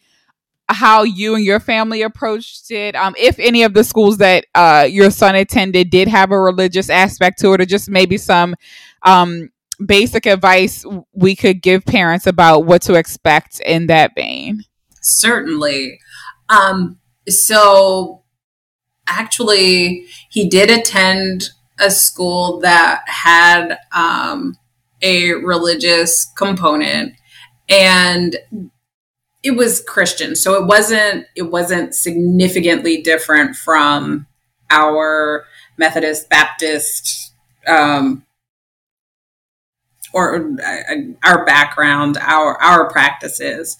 how you and your family approached it. Um, if any of the schools that uh, your son attended did have a religious aspect to it, or just maybe some um, basic advice we could give parents about what to expect in that vein. Certainly. Um, so... Actually, he did attend a school that had um, a religious component, and it was Christian. So it wasn't it wasn't significantly different from our Methodist, Baptist, um, or uh, our background, our our practices,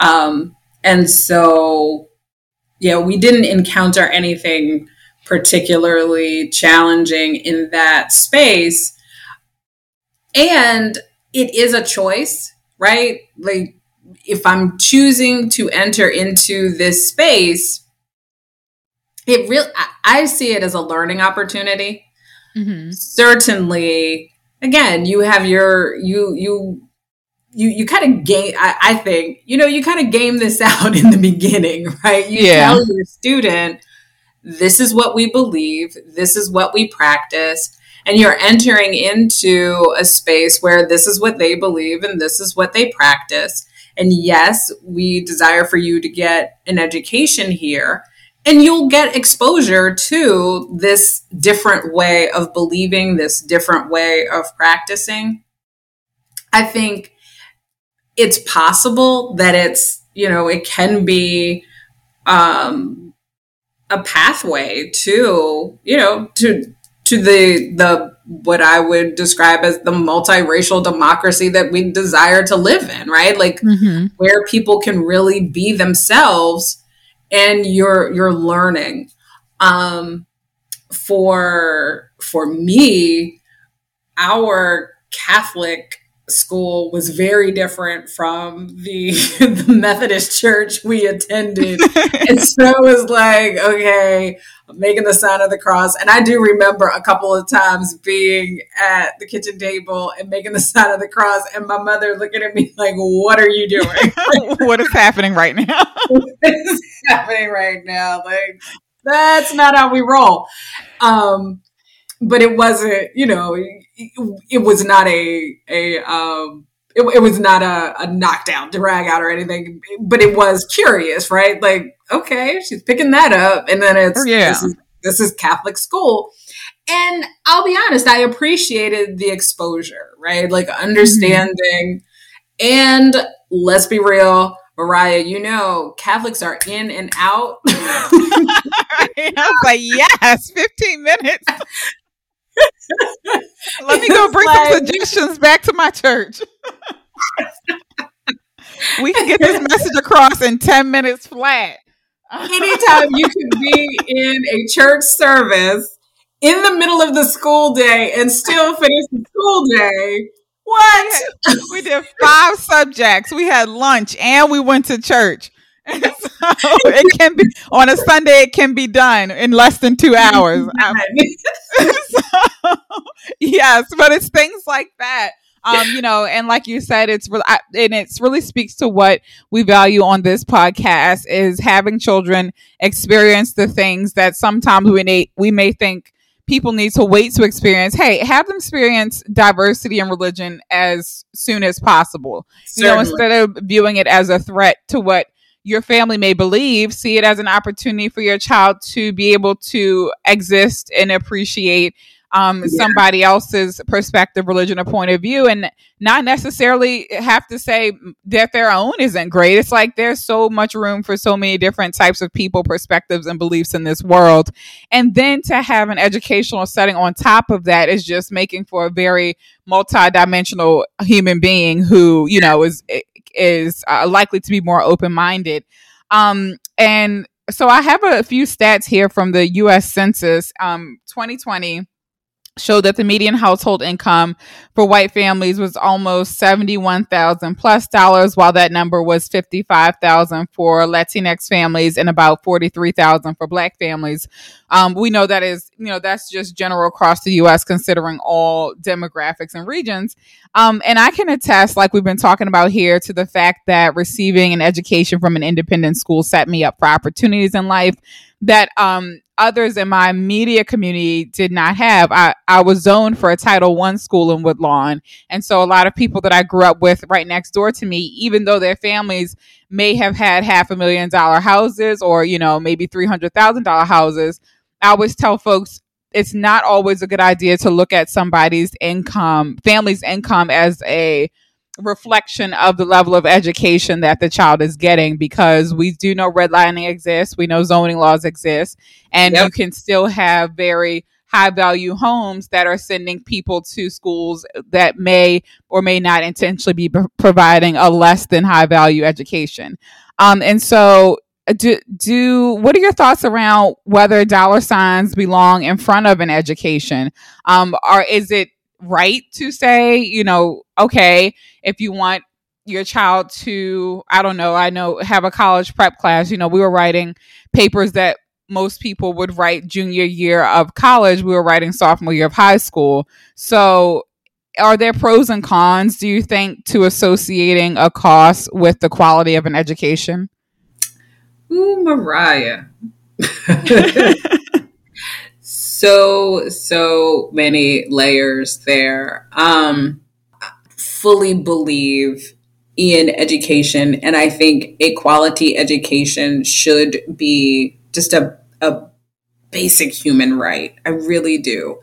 um, and so. Yeah, we didn't encounter anything particularly challenging in that space. And it is a choice, right? Like, if I'm choosing to enter into this space, it really, I see it as a learning opportunity. Mm-hmm. Certainly, again, you have your, you, you, You you kind of game, I, I think, you know, you kind of game this out in the beginning, right? You yeah. tell your student, this is what we believe, this is what we practice, and you're entering into a space where this is what they believe and this is what they practice. And yes, we desire for you to get an education here, and you'll get exposure to this different way of believing, this different way of practicing. I think it's possible that it's, you know, it can be um, a pathway to, you know, to to the the what I would describe as the multiracial democracy that we desire to live in, right? Like mm-hmm. where people can really be themselves, and you're you're learning. Um, for for me, our Catholic school was very different from the, the Methodist church we attended. And so I was like, okay, I'm making the sign of the cross. And I do remember a couple of times being at the kitchen table and making the sign of the cross, and my mother looking at me like, what are you doing? What is happening right now? What is happening right now? Like, that's not how we roll. Um, but it wasn't, you know, it was not a, a, um, it, it was not a, a knockdown, drag out or anything, but it was curious, right? Like, okay, she's picking that up. And then it's, oh, yeah. this is, this is Catholic school. And I'll be honest, I appreciated the exposure, right? Like understanding. Mm-hmm. And let's be real, Mariah, you know, Catholics are in and out. I was like, yes, fifteen minutes. Let me go bring like, some suggestions back to my church. We can get this message across in ten minutes flat. Anytime you can be in a church service in the middle of the school day and still finish the school day. What? We, had, we did five subjects. We had lunch and we went to church. So it can be on a Sunday. It can be done in less than two hours. Um, so, yes, but it's things like that, um, you know. And like you said, it's re- I, and it's really speaks to what we value on this podcast is having children experience the things that sometimes we may we may think people need to wait to experience. Hey, have them experience diversity in religion as soon as possible. Certainly. You know, instead of viewing it as a threat to what your family may believe, see it as an opportunity for your child to be able to exist and appreciate um, yeah. somebody else's perspective, religion, or point of view, and not necessarily have to say that their own isn't great. It's like there's so much room for so many different types of people, perspectives, and beliefs in this world. And then to have an educational setting on top of that is just making for a very multidimensional human being who, you know, is... is uh, likely to be more open-minded. Um, and so I have a few stats here from the U S Census. Um, twenty twenty showed that the median household income for white families was almost seventy-one thousand dollars plus dollars, while that number was fifty-five thousand dollars for Latinx families and about forty-three thousand dollars for Black families. Um, we know that is, you know, that's just general across the U S considering all demographics and regions. Um, and I can attest, like we've been talking about here, to the fact that receiving an education from an independent school set me up for opportunities in life that um, others in my media community did not have. I, I was zoned for a Title One school in Woodlawn. And so a lot of people that I grew up with right next door to me, even though their families may have had half a million dollar houses or, you know, maybe three hundred thousand dollars houses, I always tell folks, it's not always a good idea to look at somebody's income, family's income as a reflection of the level of education that the child is getting, because we do know redlining exists. We know zoning laws exist, and yep. you can still have very high value homes that are sending people to schools that may or may not intentionally be providing a less than high value education. Um, and so do, do, what are your thoughts around whether dollar signs belong in front of an education? Um, or is it right to say, you know, okay, if you want your child to, I don't know, I know have a college prep class, you know, we were writing papers that most people would write junior year of college. We were writing sophomore year of high school. So are there pros and cons, do you think, to associating a cost with the quality of an education? Ooh, Mariah. So, so many layers there. Um, fully believe in education. And I think a quality education should be just a, a basic human right. I really do.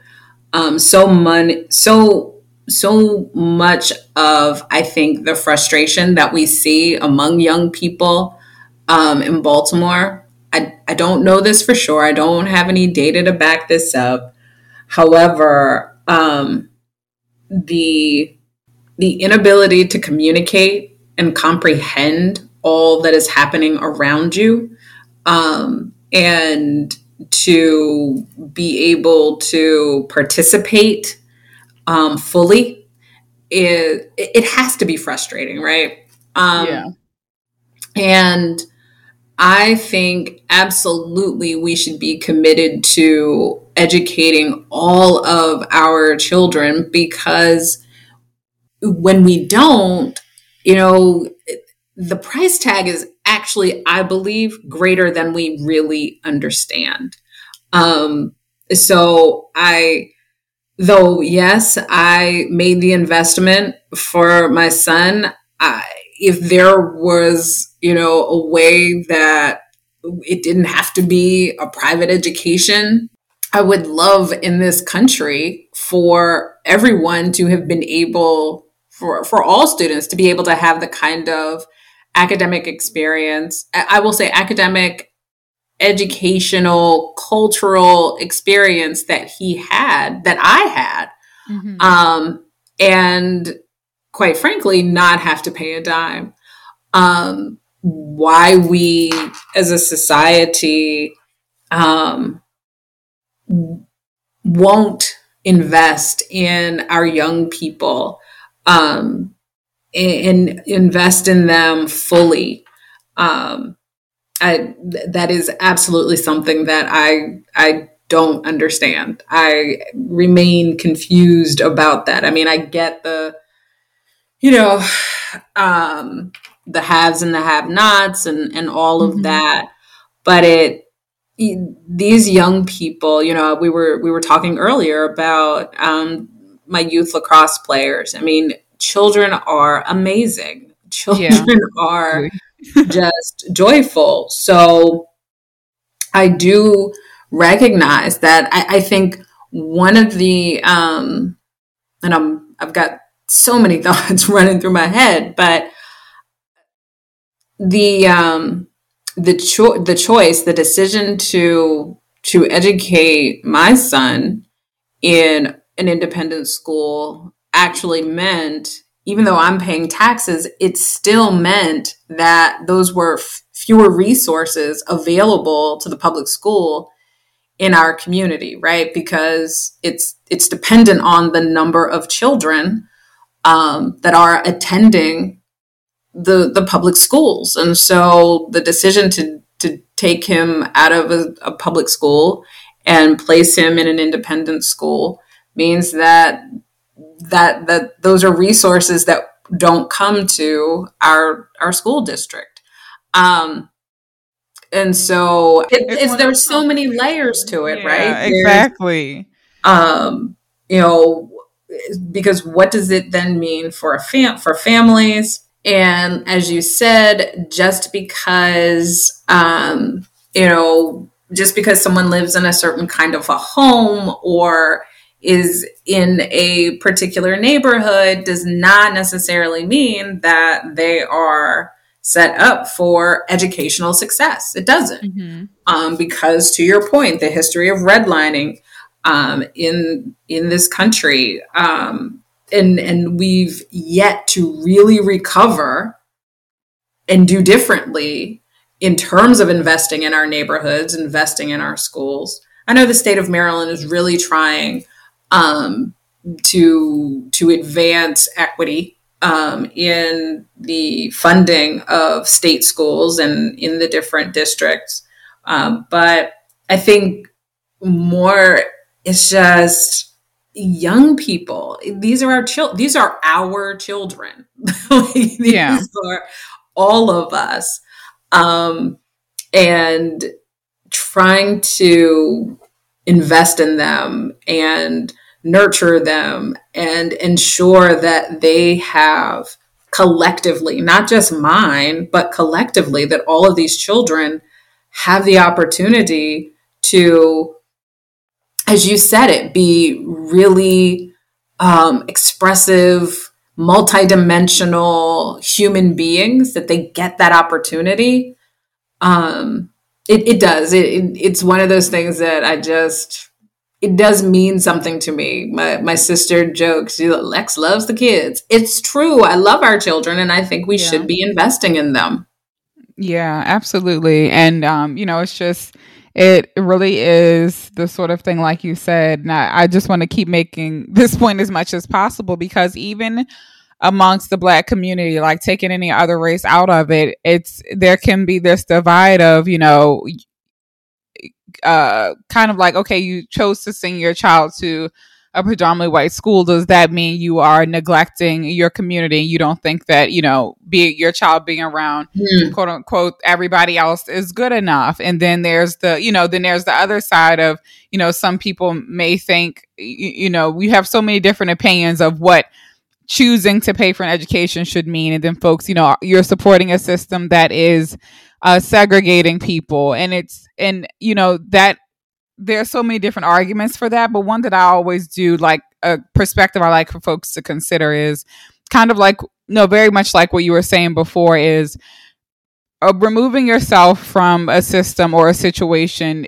Um, so mon- so, so much of, I think, the frustration that we see among young people um, in Baltimore, I, I don't know this for sure. I don't have any data to back this up. However, um, the the inability to communicate and comprehend all that is happening around you, um, and to be able to participate um, fully, it, it has to be frustrating, right? Um, yeah. And I think absolutely we should be committed to educating all of our children, because when we don't, you know, the price tag is actually, I believe, greater than we really understand. Um, so I, though, yes, I made the investment for my son. I, if there was, you know, a way that it didn't have to be a private education, I would love in this country for everyone to have been able, for, for all students to be able to have the kind of academic experience, I will say academic, educational, cultural experience that he had, that I had. Mm-hmm. Um, and quite frankly, not have to pay a dime. Um, why we as a society um, won't invest in our young people um, and, and invest in them fully. Um, I, that is absolutely something that I I don't understand. I remain confused about that. I mean, I get the, you know, um, the haves and the have-nots and, and all of mm-hmm. that, but it these young people, you know, we were we were talking earlier about um, my youth lacrosse players. I mean, children are amazing. Children yeah. are just joyful. So I do recognize that. I, I think one of the, um, and I'm, I've got so many thoughts running through my head, but the, um, the cho- the choice, the decision to, to educate my son in an independent school actually meant, even though I'm paying taxes, it still meant that those were f- fewer resources available to the public school in our community, right? Because it's it's dependent on the number of children um, that are attending the the public schools. And so the decision to, to take him out of a, a public school and place him in an independent school means that that that those are resources that don't come to our our school district. Um, and so it, it's, there's so many layers to it, yeah, right? Exactly. Um, you know, because what does it then mean for a fam- for families? And as you said, just because, um, you know, just because someone lives in a certain kind of a home or is in a particular neighborhood does not necessarily mean that they are set up for educational success. It doesn't. Mm-hmm. Um, because to your point, the history of redlining um, in in this country, um, and, and we've yet to really recover and do differently in terms of investing in our neighborhoods, investing in our schools. I know the state of Maryland is really trying Um, to to advance equity um, in the funding of state schools and in the different districts. Um, but I think more it's just young people. These are our chil- These are our children. like, these yeah. are all of us, um, and trying to invest in them and nurture them and ensure that they have collectively, not just mine, but collectively, that all of these children have the opportunity to, as you said it, be really um, expressive, multidimensional human beings, that they get that opportunity. Um, it, it does. It, it, it's one of those things that I just... It does mean something to me. My my sister jokes, Lex loves the kids. It's true. I love our children, and I think we yeah. should be investing in them. Yeah, absolutely. And, um, you know, it's just, it really is the sort of thing, like you said, and I, I just want to keep making this point as much as possible, because even amongst the Black community, like taking any other race out of it, it's there can be this divide of, you know, Uh, kind of like, okay, you chose to send your child to a predominantly white school. Does that mean you are neglecting your community? You don't think that, you know, be your child being around mm. quote unquote everybody else is good enough? And then there's the, you know, then there's the other side of, you know, some people may think, you, you know, we have so many different opinions of what choosing to pay for an education should mean. And then folks, you know, you're supporting a system that is uh, segregating people. And it's, and you know, that there are so many different arguments for that. But one that I always do, like a perspective I like for folks to consider is kind of like, no, very much like what you were saying before, is uh, removing yourself from a system or a situation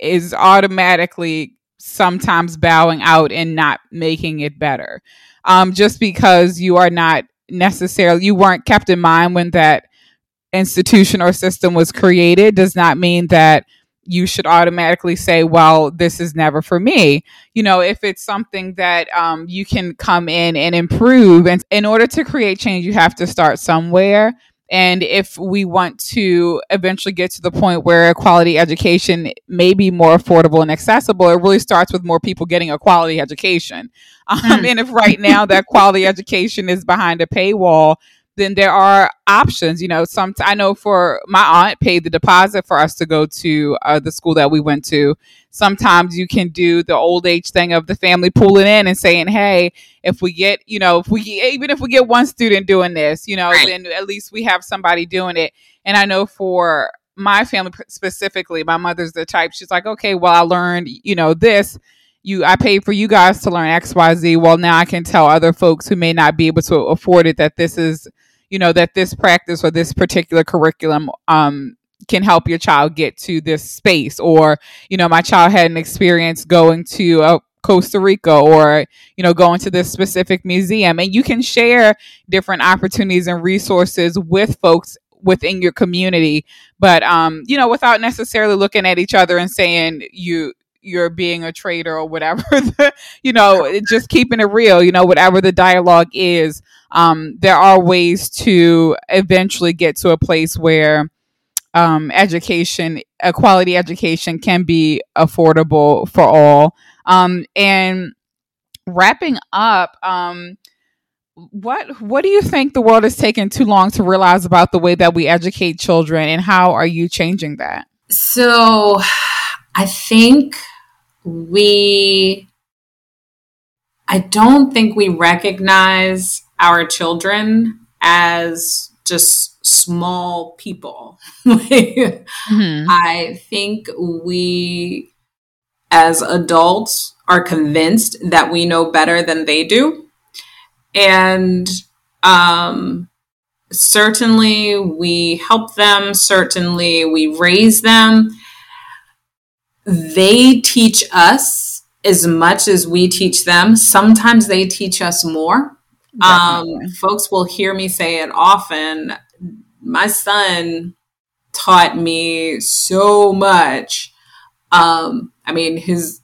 is automatically sometimes bowing out and not making it better. Um, just because you are not necessarily, you weren't kept in mind when that institution or system was created, does not mean that you should automatically say, well, this is never for me. You know, if it's something that um, you can come in and improve, and in order to create change, you have to start somewhere. And if we want to eventually get to the point where quality education may be more affordable and accessible, it really starts with more people getting a quality education. Um, mm. And if right now that quality education is behind a paywall, then there are options. You know, some, I know for my aunt paid the deposit for us to go to uh, the school that we went to. Sometimes you can do the old age thing of the family pulling in and saying, hey, if we get, you know, if we, even if we get one student doing this, you know, right. then at least we have somebody doing it. And I know for my family specifically, my mother's the type, she's like, okay, well, I learned, you know, this. You, I paid for you guys to learn X, Y, Z. Well, now I can tell other folks who may not be able to afford it that this is, you know, that this practice or this particular curriculum um, can help your child get to this space. Or, you know, my child had an experience going to a Costa Rica or, you know, going to this specific museum. And you can share different opportunities and resources with folks within your community. But, um, you know, without necessarily looking at each other and saying you, you're being a traitor or whatever, the, you know, just keeping it real, you know, whatever the dialogue is, um, there are ways to eventually get to a place where um, education, a quality education can be affordable for all. Um, and wrapping up, um, what, what do you think the world has taken too long to realize about the way that we educate children, and how are you changing that? So I think... We, I don't think we recognize our children as just small people. mm-hmm. I think we as adults are convinced that we know better than they do. And um, certainly we help them. Certainly we raise them. They teach us as much as we teach them. Sometimes they teach us more. Um, folks will hear me say it often. My son taught me so much. Um, I mean, his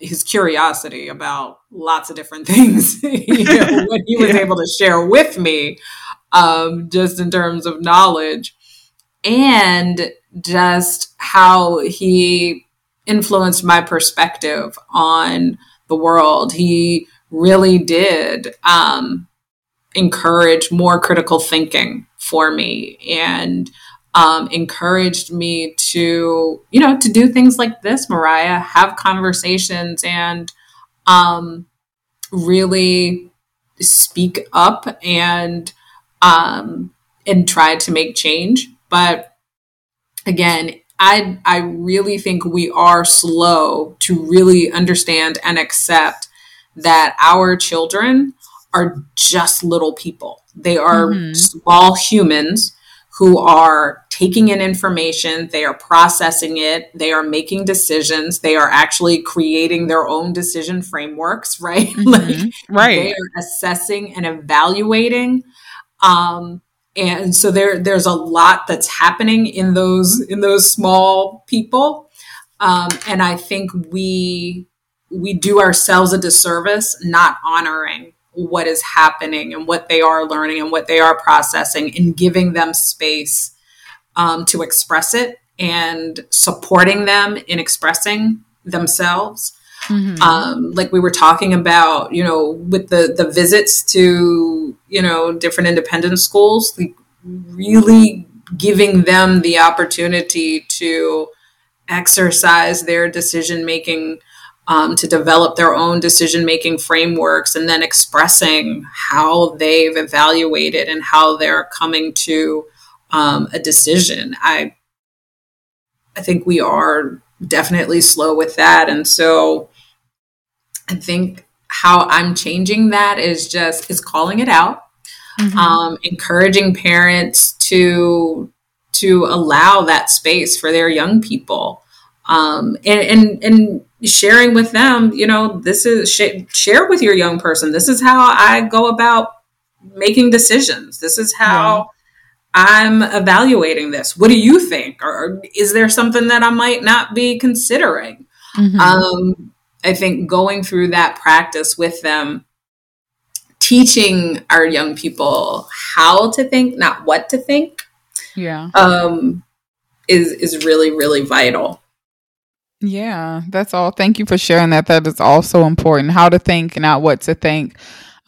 his curiosity about lots of different things, you know, what he was yeah. able to share with me, um, just in terms of knowledge, and just how he influenced my perspective on the world. He really did um, encourage more critical thinking for me, and um, encouraged me to, you know, to do things like this, Mariah, have conversations and um, really speak up and, um, and try to make change. But again, I I really think we are slow to really understand and accept that our children are just little people. They are mm-hmm. small humans who are taking in information, they are processing it, they are making decisions, they are actually creating their own decision frameworks, right? Mm-hmm. like right. They are assessing and evaluating. Um And so there, there's a lot that's happening in those in those small people, um, and I think we we do ourselves a disservice not honoring what is happening and what they are learning and what they are processing, and giving them space um, to express it and supporting them in expressing themselves. Mm-hmm. Um, like we were talking about, you know, with the, the visits to, you know, different independent schools, like really giving them the opportunity to exercise their decision making, um, to develop their own decision making frameworks, and then expressing how they've evaluated and how they're coming to um, a decision. I, I think we are definitely slow with that, and so I think how I'm changing that is just is calling it out, mm-hmm. um, encouraging parents to to allow that space for their young people, um, and, and and sharing with them, you know, this is sh- share with your young person. This is how I go about making decisions. This is how. Mm-hmm. I'm evaluating this. What do you think? Or is there something that I might not be considering? Mm-hmm. Um, I think going through that practice with them teaching our young people how to think, not what to think, yeah, um, is is really, really vital. Yeah, that's all. Thank you for sharing that. That is also important. How to think, not what to think.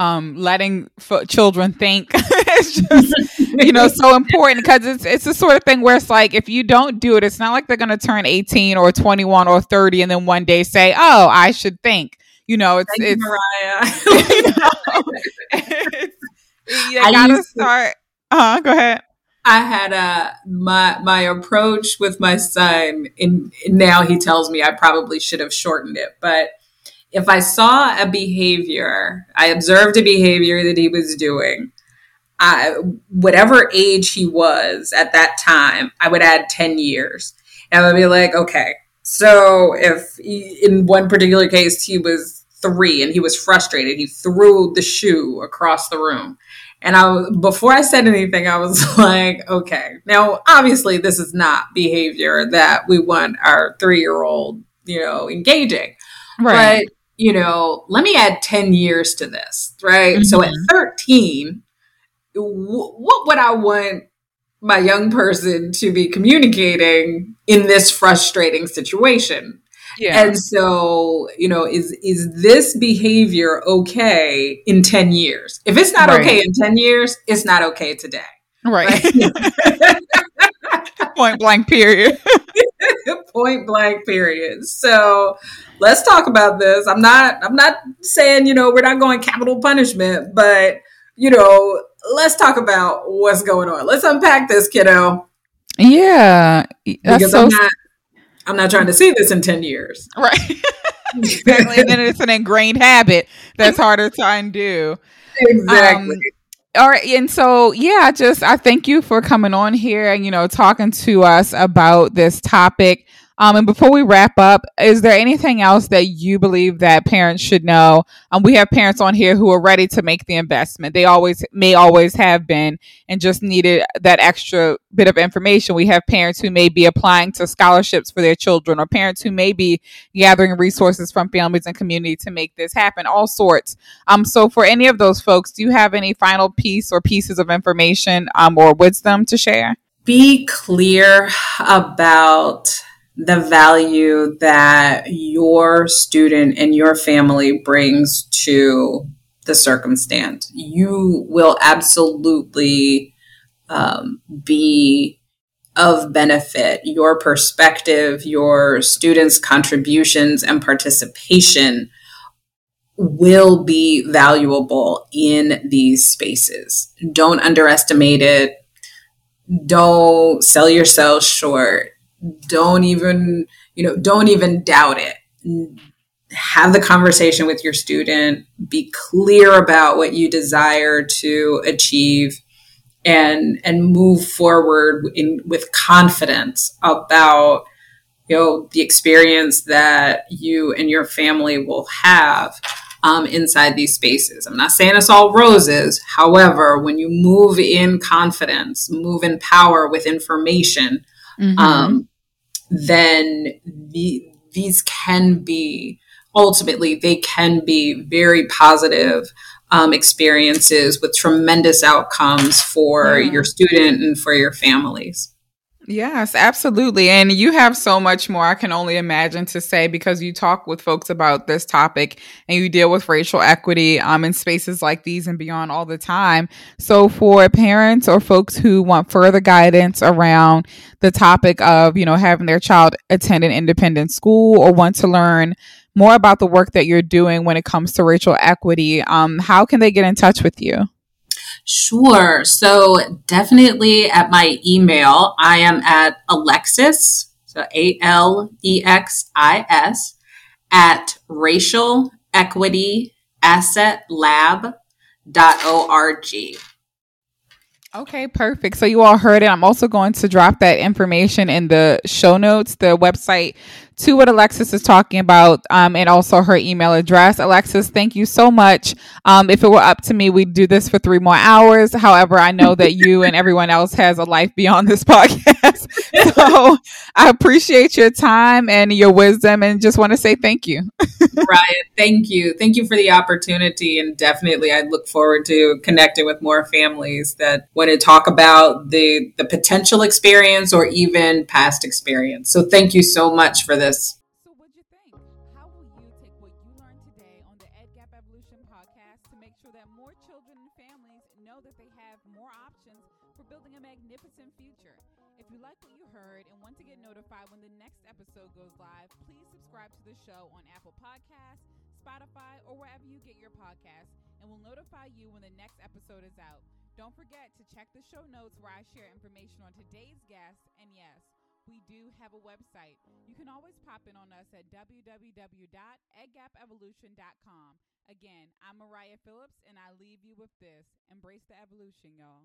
Um, letting f- children think is just, you know, so important, because it's it's the sort of thing where it's like, if you don't do it, it's not like they're going to turn eighteen or twenty-one or thirty and then one day say, oh, I should think. You know, it's, Thank it's, you, Mariah. You know, it's, you gotta start. Uh, go ahead. I had a, my, my approach with my son, and now he tells me I probably should have shortened it, but if I saw a behavior, I observed a behavior that he was doing, I, whatever age he was at that time, I would add ten years. And I would be like, okay, so if he, in one particular case, he was three and he was frustrated, he threw the shoe across the room. And I, before I said anything, I was like, okay, now obviously this is not behavior that we want our three-year-old, you know, engaging. Right. But, you know, let me add ten years to this, right? Mm-hmm. So at thirteen, w- what would I want my young person to be communicating in this frustrating situation? Yeah. And so, you know, is is this behavior okay in ten years? If it's not right. okay in ten years, it's not okay today. Right. right? Point blank period. Point blank period. So let's talk about this. I'm not I'm not saying, you know, we're not going capital punishment, but, you know, let's talk about what's going on. Let's unpack this, kiddo. Yeah. That's because so- I'm not I'm not trying to see this in ten years. Right. Exactly. And then it's an ingrained habit that's harder to undo. Exactly. Um, all right. And so, yeah, just I thank you for coming on here and, you know, talking to us about this topic. Um, and before we wrap up, is there anything else that you believe that parents should know? Um, we have parents on here who are ready to make the investment. They always may always have been and just needed that extra bit of information. We have parents who may be applying to scholarships for their children, or parents who may be gathering resources from families and community to make this happen, all sorts. Um, so for any of those folks, do you have any final piece or pieces of information um, or wisdom to share? Be clear about the value that your student and your family brings to the circumstance. You will absolutely um, be of benefit. Your perspective, your students' contributions and participation will be valuable in these spaces. Don't underestimate it. Don't sell yourself short. Don't even, you know, don't even doubt it. Have the conversation with your student, be clear about what you desire to achieve, and, and move forward in with confidence about, you know, the experience that you and your family will have um, inside these spaces. I'm not saying it's all roses. However, when you move in confidence, move in power with information, Mm-hmm. Um, then the, these can be, ultimately, they can be very positive um, experiences with tremendous outcomes for yeah. your student and for your families. Yes, absolutely. And you have so much more I can only imagine to say, because you talk with folks about this topic and you deal with racial equity um, in spaces like these and beyond all the time. So for parents or folks who want further guidance around the topic of, you know, having their child attend an independent school, or want to learn more about the work that you're doing when it comes to racial equity, um, how can they get in touch with you? Sure. So definitely at my email, I am at Alexis, so A L E X I S, at Racial Equity Asset Lab dot O R G. Okay, perfect. So you all heard it. I'm also going to drop that information in the show notes, the website to what Alexis is talking about, um, and also her email address. Alexis, thank you so much. Um, if it were up to me, we'd do this for three more hours. However, I know that you and everyone else has a life beyond this podcast. So I appreciate your time and your wisdom and just want to say thank you. Ryan, thank you. Thank you for the opportunity. And definitely, I look forward to connecting with more families that want to talk about the, the potential experience or even past experience. So thank you so much for this. You when the next episode is out. Don't forget to check the show notes where I share information on today's guests. And yes, we do have a website. You can always pop in on us at w w w dot egg gap evolution dot com. Again, I'm Mariah Phillips, and I leave you with this. Embrace the evolution, y'all.